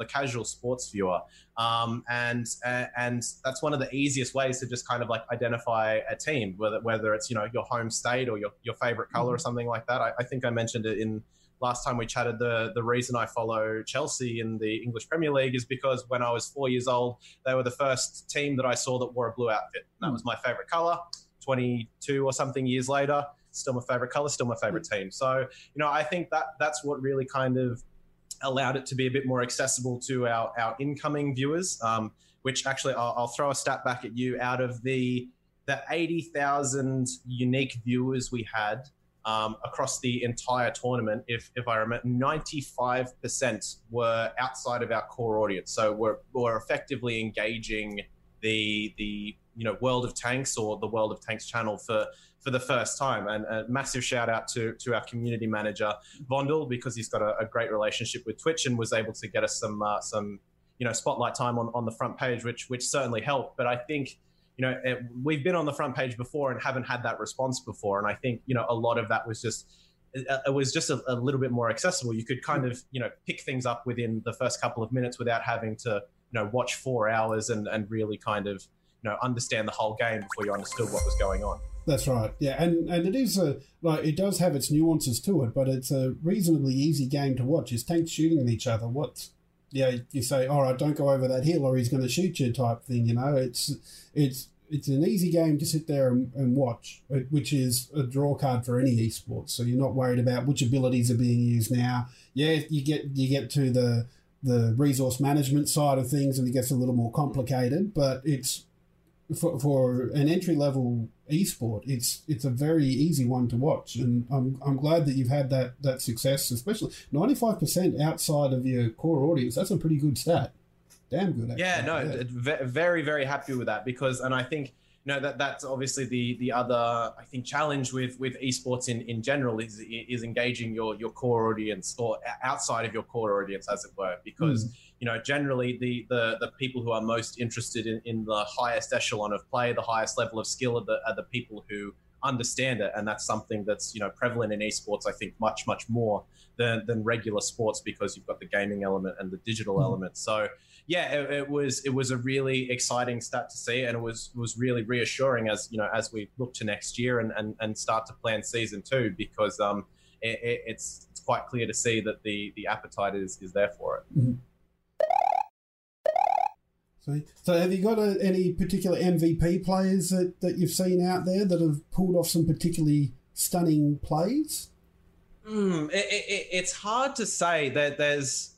casual sports viewer, and that's one of the easiest ways to just kind of like identify a team, whether it's your home state or your favorite color or something like that. I think I mentioned it in last time we chatted, the reason I follow Chelsea in the English Premier League is because when I was 4 years old, they were the first team that I saw that wore a blue outfit, and that was my favorite color. 22 or something years later, still my favorite color, still my favorite team. So, I think that's what really kind of allowed it to be a bit more accessible to our incoming viewers, which actually I'll throw a stat back at you. Out of the 80,000 unique viewers we had across the entire tournament, if I remember, 95% were outside of our core audience. So we're effectively engaging the World of Tanks or the World of Tanks channel for the first time. And a massive shout out to our community manager, Vondel, because he's got a great relationship with Twitch and was able to get us some spotlight time on the front page, which certainly helped. But I think, we've been on the front page before and haven't had that response before. And I think, a lot of that was just, it was just a little bit more accessible. You could kind of, pick things up within the first couple of minutes without having to, watch 4 hours and really kind of, understand the whole game before you understood what was going on. That's right. Yeah, and it is it does have its nuances to it, but it's a reasonably easy game to watch. Is tanks shooting at each other? You say, all right, don't go over that hill or he's going to shoot you type thing. It's an easy game to sit there and watch, which is a draw card for any esports. So you're not worried about which abilities are being used now. Yeah, you get to the resource management side of things and it gets a little more complicated, but it's for an entry level esport, it's a very easy one to watch, and I'm glad that you've had that success, especially 95% outside of your core audience. That's a pretty good stat. Damn good, actually. Yeah, no, yeah. Very, very happy with that, because, and I think that's obviously the other challenge with esports in general is engaging your core audience, or outside of your core audience, as it were, because generally the people who are most interested in the highest echelon of play, the highest level of skill, are the people who understand it, and that's something that's prevalent in esports, I think, much more than regular sports, because you've got the gaming element and the digital element. So yeah, it was a really exciting stat to see, and it was really reassuring as we look to next year and start to plan season two, because it's quite clear to see that the appetite is there for it. Mm-hmm. So have you got any particular MVP players that you've seen out there that have pulled off some particularly stunning plays? It's hard to say. There's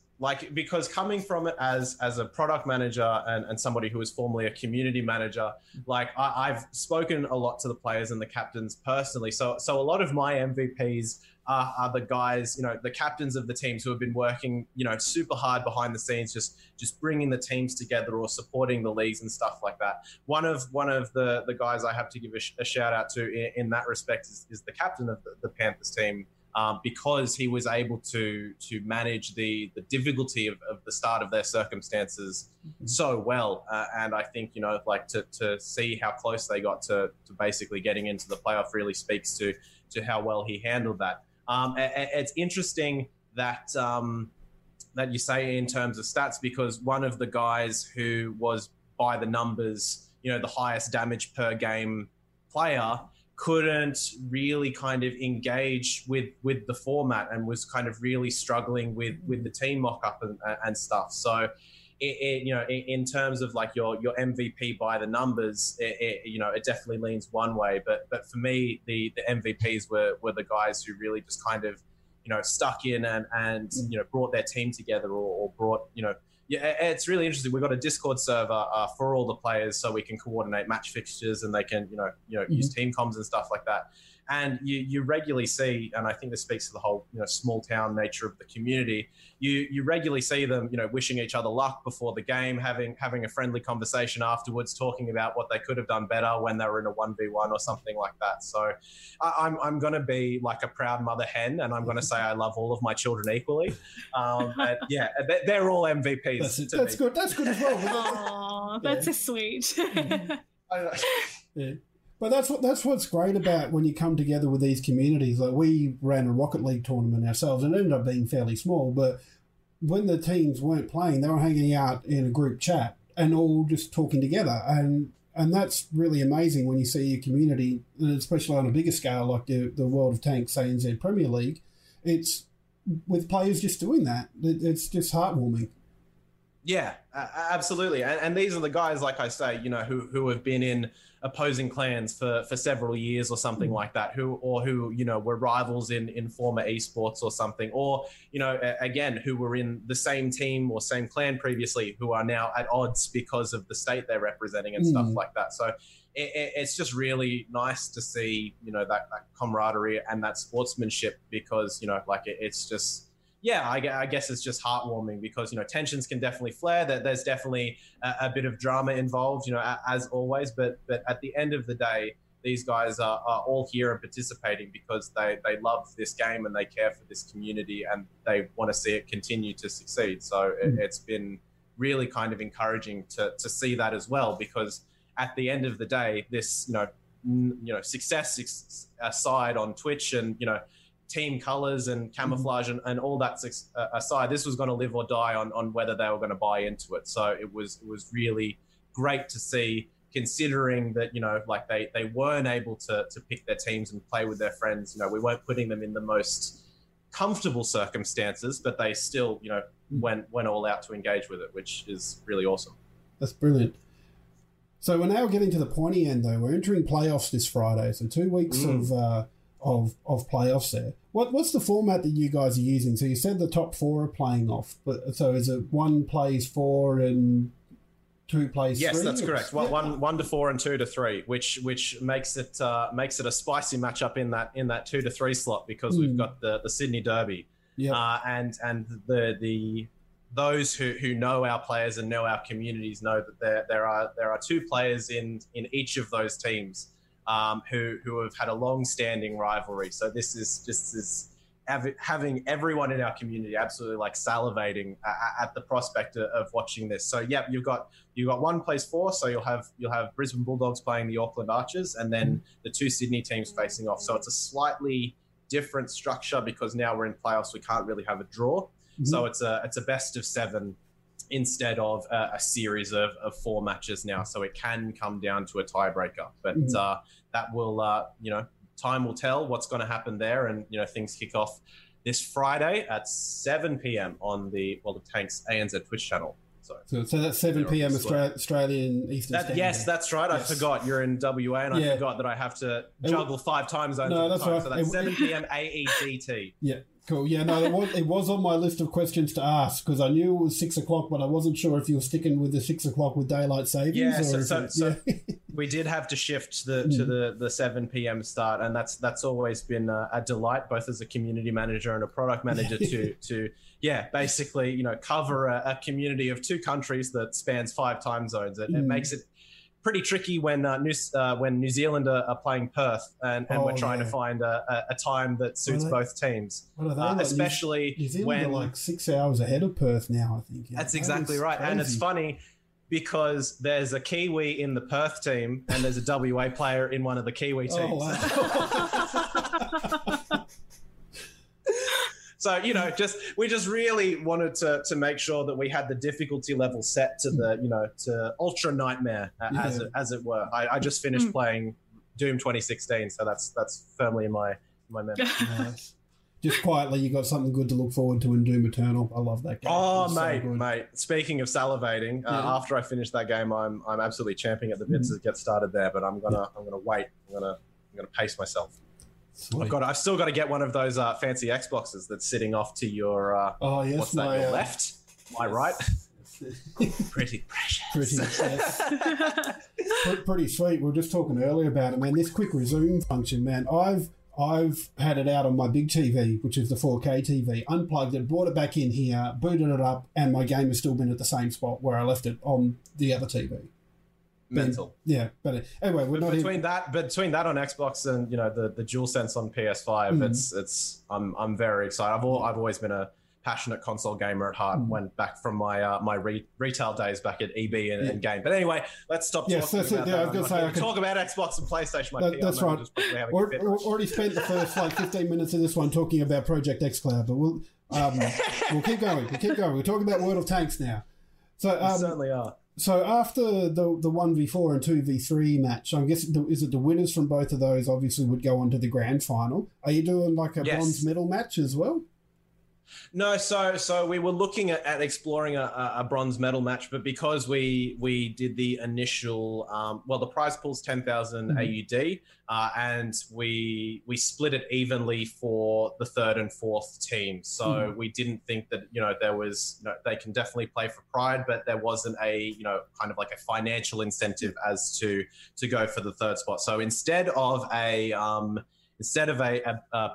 because coming from it as a product manager and somebody who was formerly a community manager, I've spoken a lot to the players and the captains personally. So a lot of my MVPs are the guys, the captains of the teams who have been working, super hard behind the scenes, just bringing the teams together or supporting the leagues and stuff like that. One of the guys I have to give a shout out to in that respect is the captain of the Panthers team. Because he was able to manage the difficulty of the start of their circumstances so well. And I think, to see how close they got to basically getting into the playoff really speaks to how well he handled that. It's interesting that you say in terms of stats, because one of the guys who was by the numbers, the highest damage per game player, couldn't really kind of engage with the format and was kind of really struggling with the team mock-up and stuff. So, in terms of your MVP by the numbers, it definitely leans one way. But for me, the MVPs were the guys who really just kind of, stuck in and brought their team together or brought, Yeah, it's really interesting. We've got a Discord server for all the players, so we can coordinate match fixtures and they can, use team comms and stuff like that. And you regularly see, and I think this speaks to the whole, small town nature of the community. You regularly see them, wishing each other luck before the game, having a friendly conversation afterwards, talking about what they could have done better when they were in a 1v1 or something like that. So I'm going to be like a proud mother hen, and I'm going to say I love all of my children equally. Yeah, they're all MVPs. That's good. That's good as well. Aww, that's so sweet. Yeah. But that's what's great about when you come together with these communities. Like, we ran a Rocket League tournament ourselves and it ended up being fairly small, but when the teams weren't playing, they were hanging out in a group chat and all just talking together. And that's really amazing when you see your community, and especially on a bigger scale like the World of Tanks ANZ Premier League, it's with players just doing that. It's just heartwarming. Yeah, absolutely. And these are the guys, like I say, you know, who have been in opposing clans for several years or something like that, who, you know, were rivals in former esports or something, or, you know, again, who were in the same team or same clan previously, who are now at odds because of the state they're representing and stuff like that. So it's just really nice to see, you know, that camaraderie and that sportsmanship, because, you know, like it's just... Yeah, I guess it's just heartwarming because, you know, tensions can definitely flare. That there's definitely a bit of drama involved, you know, as always. But at the end of the day, these guys are all here and participating because they love this game and they care for this community and they want to see it continue to succeed. So it's been really kind of encouraging to see that as well, because at the end of the day, this, you know, success aside on Twitch and, you know, team colors and camouflage and all that aside, this was going to live or die on whether they were going to buy into it. So it was really great to see, considering that, you know, like they weren't able to pick their teams and play with their friends. You know, we weren't putting them in the most comfortable circumstances, but they still, you know, went all out to engage with it, which is really awesome. That's brilliant. So we're now getting to the pointy end, though. We're entering playoffs this Friday, so 2 weeks of playoffs there. What's the format that you guys are using? So you said the top four are playing off, but so is it one plays four and two plays three? Yes, that's correct. Well, one to four and two to three, which makes it a spicy matchup in that 2 to 3 slot, because we've got the Sydney Derby, and the those who know our players and know our communities know that there are two players in each of those teams who have had a long-standing rivalry. So this is just having everyone in our community absolutely like salivating at the prospect of watching this. So yeah, you've got one plays four, so you'll have Brisbane Bulldogs playing the Auckland Archers, and then the two Sydney teams facing off. So it's a slightly different structure because now we're in playoffs, we can't really have a draw. So it's a best of seven instead of a series of four matches now, so it can come down to a tiebreaker, but that will you know, time will tell what's going to happen there. And you know, things kick off this Friday at 7 p.m. on the World of Tanks ANZ Twitch channel. So that's 7 p.m. Australian Eastern Standard. Yes, that's right. Yes. I forgot you're in WA, and I forgot that I have to juggle 5 time zones. No, that's right. So that's 7 p.m. AEDT. Yeah. Cool. Yeah, no, it was on my list of questions to ask, because I knew it was 6 o'clock, but I wasn't sure if you were sticking with the 6 o'clock with daylight savings. Yeah, so we did have to shift to the 7 p.m. start, and that's always been a delight, both as a community manager and a product manager to basically, you know, cover a community of 2 countries that spans 5 time zones. It makes it pretty tricky when New Zealand are playing Perth and we're trying to find a time that suits both teams. What are they like? Especially New Zealand when are like 6 hours ahead of Perth now, I think. Yeah, that's exactly right. Crazy. And it's funny because there's a Kiwi in the Perth team and there's a WA player in one of the Kiwi teams. Oh, wow. So, you know, we just really wanted to make sure that we had the difficulty level set to the, you know, to ultra nightmare, as it were. I just finished playing Doom 2016, so that's firmly in my memory. Nice. Just quietly, you got something good to look forward to in Doom Eternal. I love that game. Oh, mate. Speaking of salivating, after I finish that game, I'm absolutely champing at the bits to get started there. But I'm gonna wait. I'm gonna pace myself. Sweet. I've still got to get one of those fancy Xboxes that's sitting off to your your left, my right. Pretty precious. Pretty sweet. We were just talking earlier about it, man. This quick resume function, man. I've had it out on my big TV, which is the 4K TV, unplugged it, brought it back in here, booted it up, and my game has still been at the same spot where I left it on the other TV. Mental. Yeah, but anyway, between that on Xbox and, you know, the DualSense on PS5, I'm very excited. I've always been a passionate console gamer at heart. Went back from my my retail days back at EB and Game. But anyway, let's stop talking about that. I was going to say, talk about Xbox and PlayStation. That's right. We're already spent the first 15 minutes of this one talking about Project xCloud, but we'll keep going. We're talking about World of Tanks now. So we certainly are. So after the 1v4 and 2v3 match, I'm guessing the winners from both of those obviously would go on to the grand final. Are you doing like a bronze medal match as well? No, so we were looking at exploring a bronze medal match, but because we did the initial, the prize pool's 10,000 AUD, and we split it evenly for the third and fourth team. So we didn't think that there was they can definitely play for pride, but there wasn't a kind of like a financial incentive as to go for the third spot. So Instead of a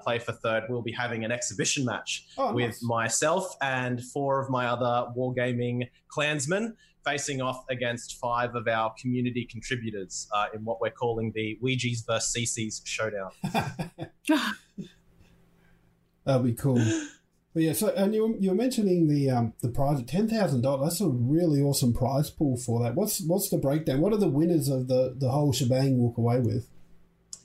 play for third, we'll be having an exhibition match with myself and four of my other wargaming clansmen facing off against five of our community contributors in what we're calling the Ouija's vs. CC's showdown. That'll be cool. But yeah, so and you were mentioning the prize at $10,000. That's a really awesome prize pool for that. What's the breakdown? What are the winners of the whole shebang walk away with?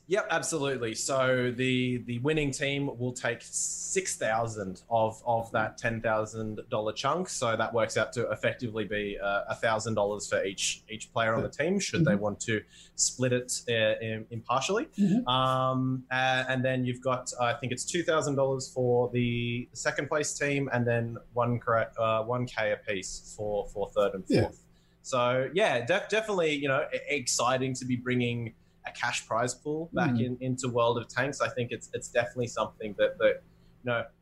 Yep, absolutely. So the winning team will take $6,000 of that $10,000 chunk. So that works out to effectively be $1,000 for each player on the team, should they want to split it impartially. And then you've got, I think it's $2,000 for the second place team, and then $1,000 a piece for third and fourth. Yeah. So yeah, definitely exciting to be bringing a cash prize pool back into World of Tanks. I think it's definitely something that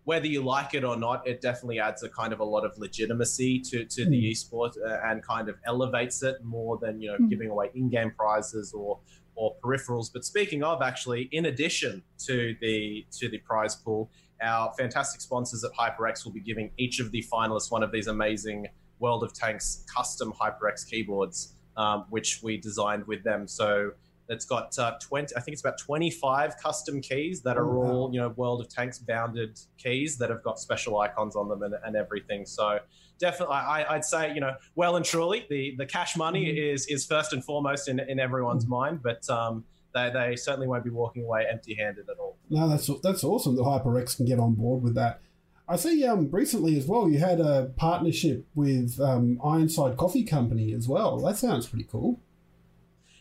whether you like it or not, it definitely adds a kind of a lot of legitimacy to the esport and kind of elevates it more than giving away in-game prizes or peripherals. But speaking of, actually, in addition to the prize pool, our fantastic sponsors at HyperX will be giving each of the finalists one of these amazing World of Tanks custom HyperX keyboards, which we designed with them. So it's got 25 custom keys that are all World of Tanks bounded keys that have got special icons on them and everything. So definitely, I'd say well and truly the cash money is first and foremost in everyone's mind, but they certainly won't be walking away empty handed at all. No, that's awesome that HyperX can get on board with that. I see recently as well you had a partnership with Ironside Coffee Company as well. That sounds pretty cool.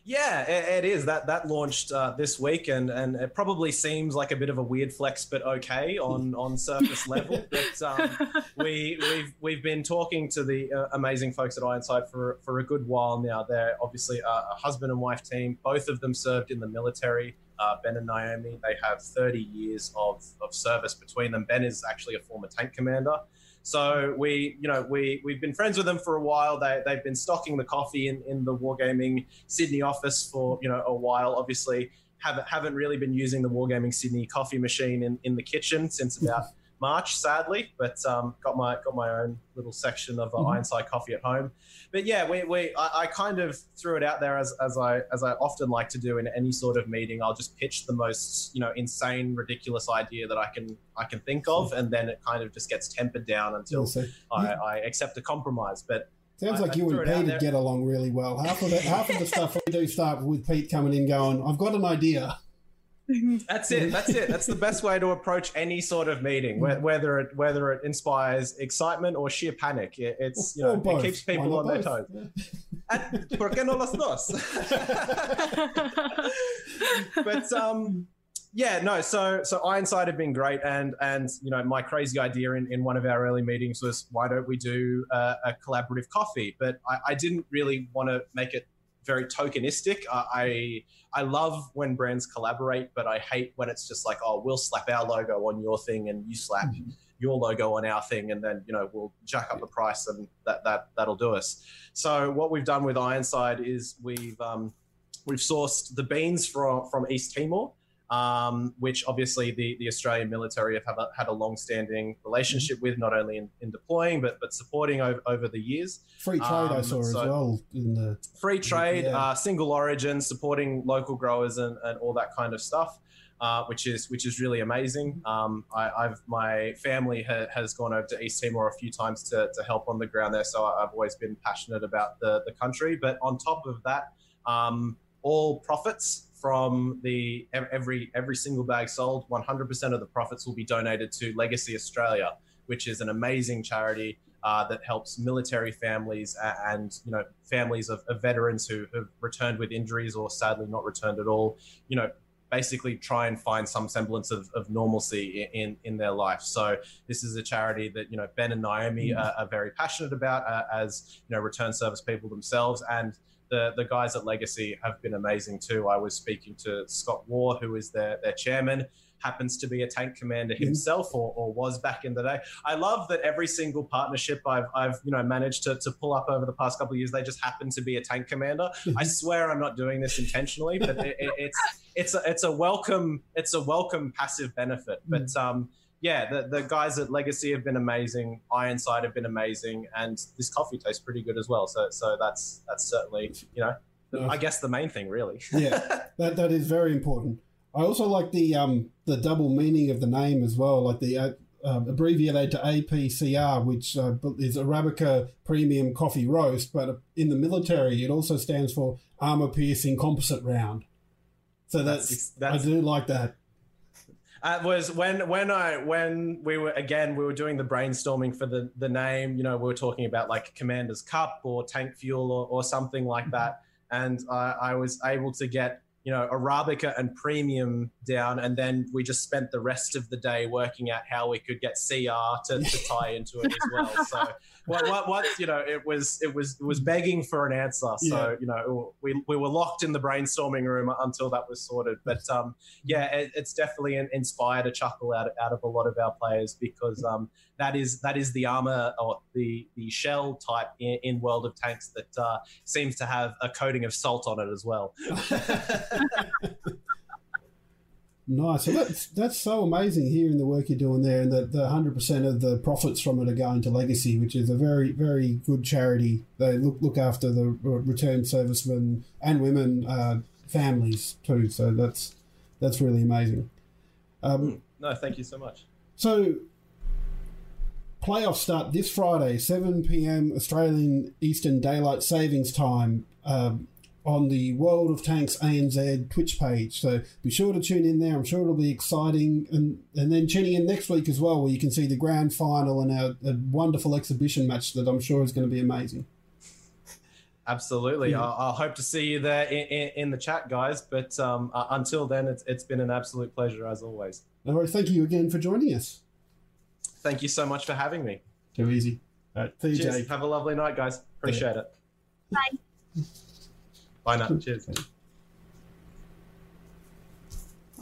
Yeah, it is. That launched this week, and it probably seems like a bit of a weird flex, but okay on surface level. But we've been talking to the amazing folks at Ironside for a good while now. They're obviously a husband and wife team. Both of them served in the military, Ben and Naomi. They have 30 years of service between them. Ben is actually a former tank commander. So we've been friends with them for a while. They've been stocking the coffee in the Wargaming Sydney office for a while. Obviously, haven't really been using the Wargaming Sydney coffee machine in the kitchen since about March, sadly. But got my own little section of Ironside coffee at home. But yeah, I kind of threw it out there as I often like to do in any sort of meeting. I'll just pitch the most insane, ridiculous idea that I can think of, and then it kind of just gets tempered down until I accept a compromise. But sounds like you and Pete would get along really well. Half of the stuff we do start with Pete coming in going, "I've got an idea." That's it. That's the best way to approach any sort of meeting, whether it inspires excitement or sheer panic. It's it keeps people on their toes. ¿Por qué no los dos? But So Ironside have been great, and my crazy idea in one of our early meetings was, why don't we do a collaborative coffee? But I didn't really want to make it very tokenistic. I love when brands collaborate, but I hate when it's just like, we'll slap our logo on your thing and you slap your logo on our thing, and then we'll jack up the price and that'll do us. So what we've done with Ironside is we've sourced the beans from East Timor, which obviously the Australian military have had a long-standing relationship with, not only in deploying but supporting over the years. Free trade, I saw as well. In the free trade, single origin, supporting local growers and all that kind of stuff, which is really amazing. My family has gone over to East Timor a few times to help on the ground there, so I've always been passionate about the country. But on top of that, all profits from the every single bag sold, 100% of the profits will be donated to Legacy Australia, which is an amazing charity that helps military families and families of veterans who have returned with injuries or sadly not returned at all. basically try and find some semblance of normalcy in their life. So this is a charity that, you know, Ben and Naomi are very passionate about as, you know, return service people themselves. And the guys at Legacy have been amazing too. I was speaking to Scott Waugh, who is their chairman, happens to be a tank commander himself, or was back in the day. I love that every single partnership I've you know managed to pull up over the past couple of years, they just happen to be a tank commander. I swear I'm not doing this intentionally, but it's a welcome passive benefit. But yeah, the guys at Legacy have been amazing. Ironside have been amazing, and this coffee tastes pretty good as well. So that's certainly, you know, I guess the main thing really. Yeah, that is very important. I also like the double meaning of the name as well, like the abbreviated to APCR, which is Arabica Premium Coffee Roast, but in the military it also stands for Armor-Piercing Composite Round. So that's I do like that. Was when we were doing the brainstorming for the name, you know, we were talking about like Commander's Cup or Tank Fuel or something like that, and I was able to get, you know, Arabica and Premium down, and then we just spent the rest of the day working out how we could get CR to tie into it as well. So what you know, it was begging for an answer. So you know, we were locked in the brainstorming room until that was sorted. But yeah, it's definitely inspired a chuckle out of a lot of our players, because that is the armor or the shell type in World of Tanks that seems to have a coating of salt on it as well. Nice. So that's so amazing hearing the work you're doing there, and that the 100% of the profits from it are going to Legacy, which is a very, very good charity. They look after the returned servicemen and women families too. So that's really amazing. No, thank you so much. So playoffs start this Friday, 7 p.m. Australian Eastern Daylight Savings Time. On the World of Tanks ANZ Twitch page. So be sure to tune in there. I'm sure it'll be exciting. And then tuning in next week as well, where you can see the grand final and a wonderful exhibition match that I'm sure is going to be amazing. Absolutely. Yeah. I'll hope to see you there in the chat, guys. But until then, it's been an absolute pleasure, as always. All right. Thank you again for joining us. Thank you so much for having me. Too easy. All right. See you, Jake. Have a lovely night, guys. Appreciate it. Bye. Why not? Cheers.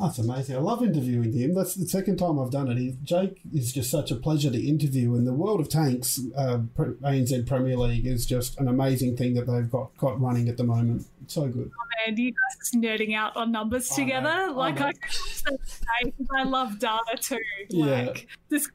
That's amazing. I love interviewing him. That's the second time I've done it. Jake is just such a pleasure to interview, and the World of Tanks ANZ Premier League is just an amazing thing that they've got running at the moment. It's so good. Oh, man, you guys are just nerding out on numbers together. I love data too. Yeah. Like, this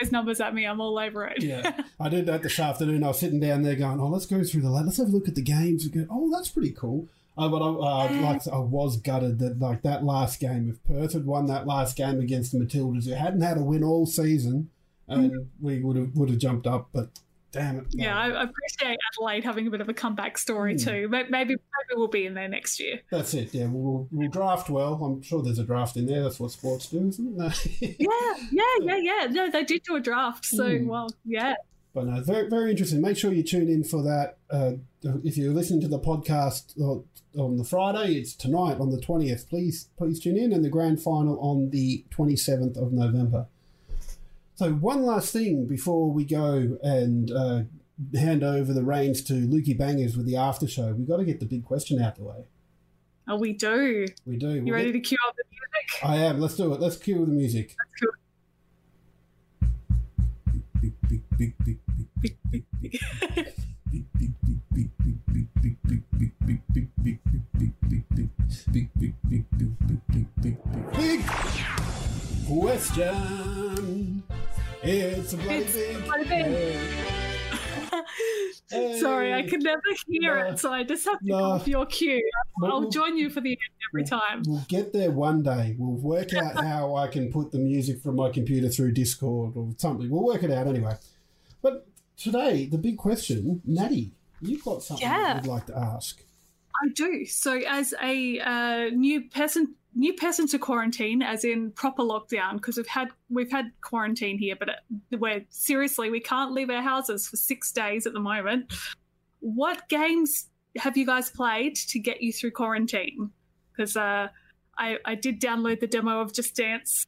those numbers at me, I'm all over it. Yeah, I did that this afternoon. I was sitting down there going, let's go through the lab, let's have a look at the games. We go, that's pretty cool. But I was gutted that that last game, if Perth had won that last game against the Matildas, who hadn't had a win all season, and we would have jumped up, but damn it. Yeah, I appreciate Adelaide having a bit of a comeback story too. Maybe we'll be in there next year. That's it, yeah. We'll draft well. I'm sure there's a draft in there. That's what sports do, isn't it? Yeah. No, they did do a draft, so, yeah. But no, very, very interesting. Make sure you tune in for that. If you're listening to the podcast on the Friday, it's tonight on the 20th. Please tune in, and the grand final on the 27th of November. So one last thing before we go and hand over the reins to Lukey Bangers with the after show. We've got to get the big question out the way. Oh, we do. We do. You ready to cue up the music? I am. Let's do it. Let's cue the music. That's cool. Big question. It's a bloody big. Sorry, I could never hear it, so I just have to go off your cue. I'll join you for the end every time. We'll get there one day. We'll work out how I can put the music from my computer through Discord or something. We'll work it out anyway. But today, the big question, Natty, you've got something that you'd like to ask. I do. So as a new person to quarantine, as in proper lockdown, because we've had quarantine here, but we can't leave our houses for 6 days at the moment. What games have you guys played to get you through quarantine? Because I did download the demo of Just Dance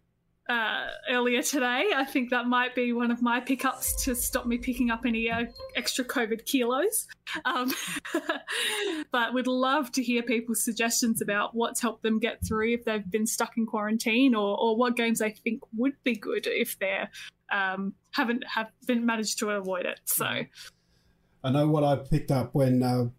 earlier today. I think that might be one of my pickups to stop me picking up any extra COVID kilos. But we'd love to hear people's suggestions about what's helped them get through if they've been stuck in quarantine, or what games they think would be good if they haven't managed to avoid it. So I know what I picked up when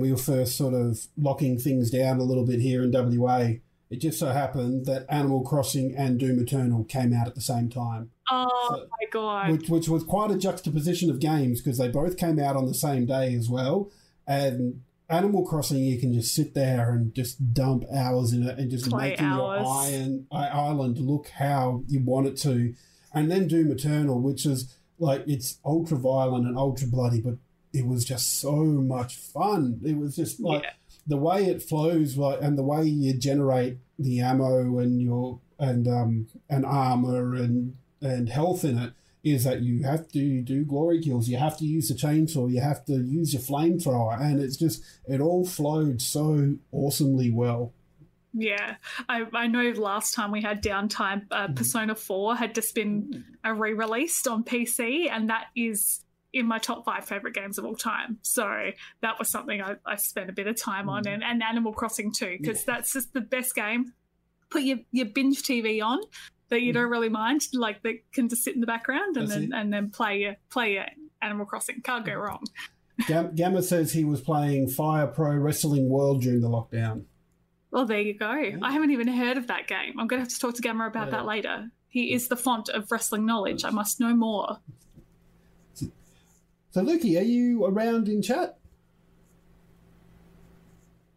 we were first sort of locking things down a little bit here in WA. It just so happened that Animal Crossing and Doom Eternal came out at the same time. Oh, so, my God. Which was quite a juxtaposition of games, because they both came out on the same day as well. And Animal Crossing, you can just sit there and just dump hours in it and just making your island look how you want it to. And then Doom Eternal, which is like, it's ultra violent and ultra bloody, but it was just so much fun. It was just like... Yeah. The way it flows, like, and the way you generate the ammo and your and armor and health in it is that you have to do glory kills, you have to use the chainsaw, you have to use your flamethrower, and it's just, it all flowed so awesomely well. Yeah, I know last time we had downtime, Persona 4 had just been re-released on PC, and that is in my top 5 favourite games of all time. So that was something I spent a bit of time on, and Animal Crossing too, because that's just the best game. Put your binge TV on that you don't really mind, like that can just sit in the background, and then play your Animal Crossing. Can't go wrong. Gamma says he was playing Fire Pro Wrestling World during the lockdown. Well, there you go. Yeah. I haven't even heard of that game. I'm going to have to talk to Gamma about that later. He is the font of wrestling knowledge. I must know more. So, Lukey, are you around in chat?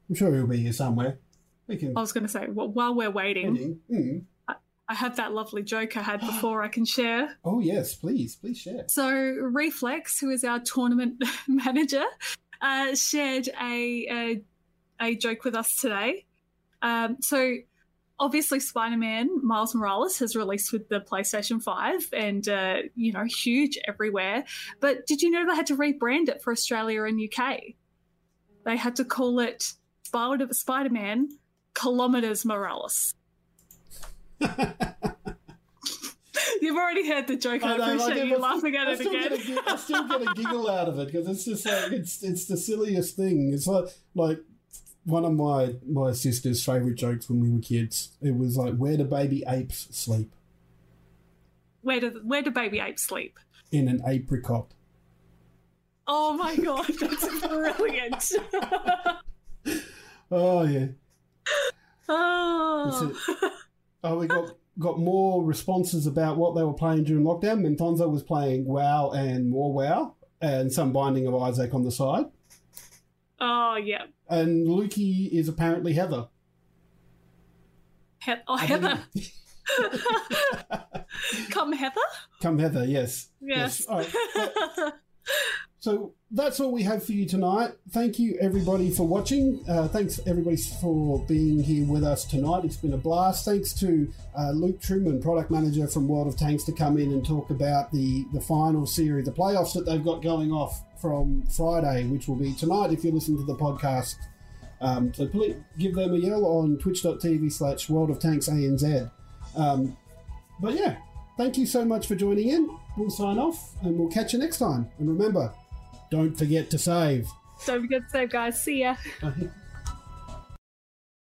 I'm sure he'll be here somewhere. I was going to say, well, while we're waiting, I have that lovely joke I had before I can share. Oh, yes, please share. So, Reflex, who is our tournament manager, shared a joke with us today. So, obviously, Spider-Man, Miles Morales, has released with the PlayStation 5 and, huge everywhere. But did you know they had to rebrand it for Australia and UK? They had to call it Spider-Man Kilometers Morales. You've already heard the joke. I appreciate you laughing at it again. I still get a giggle out of it, because it's just like, it's the silliest thing. It's like one of my sister's favourite jokes when we were kids, it was like, where do baby apes sleep? Where do baby apes sleep? In an apricot. Oh, my God, that's brilliant. Oh, yeah. Oh. That's it. Oh, we got more responses about what they were playing during lockdown. Mentonzo was playing WoW and more WoW and some Binding of Isaac on the side. Oh, yeah. And Lukey is apparently Heather. Heather. Come Heather? Come Heather, yes. Yes. All right. So that's all we have for you tonight. Thank you, everybody, for watching. Thanks, everybody, for being here with us tonight. It's been a blast. Thanks to Luke Truman, product manager from World of Tanks, to come in and talk about the final series, the playoffs that they've got going off from Friday, which will be tonight if you listen to the podcast. So please give them a yell on twitch.tv/World of Tanks ANZ. But yeah, thank you so much for joining in. We'll sign off and we'll catch you next time. And remember, don't forget to save. Don't forget to save, guys. See ya.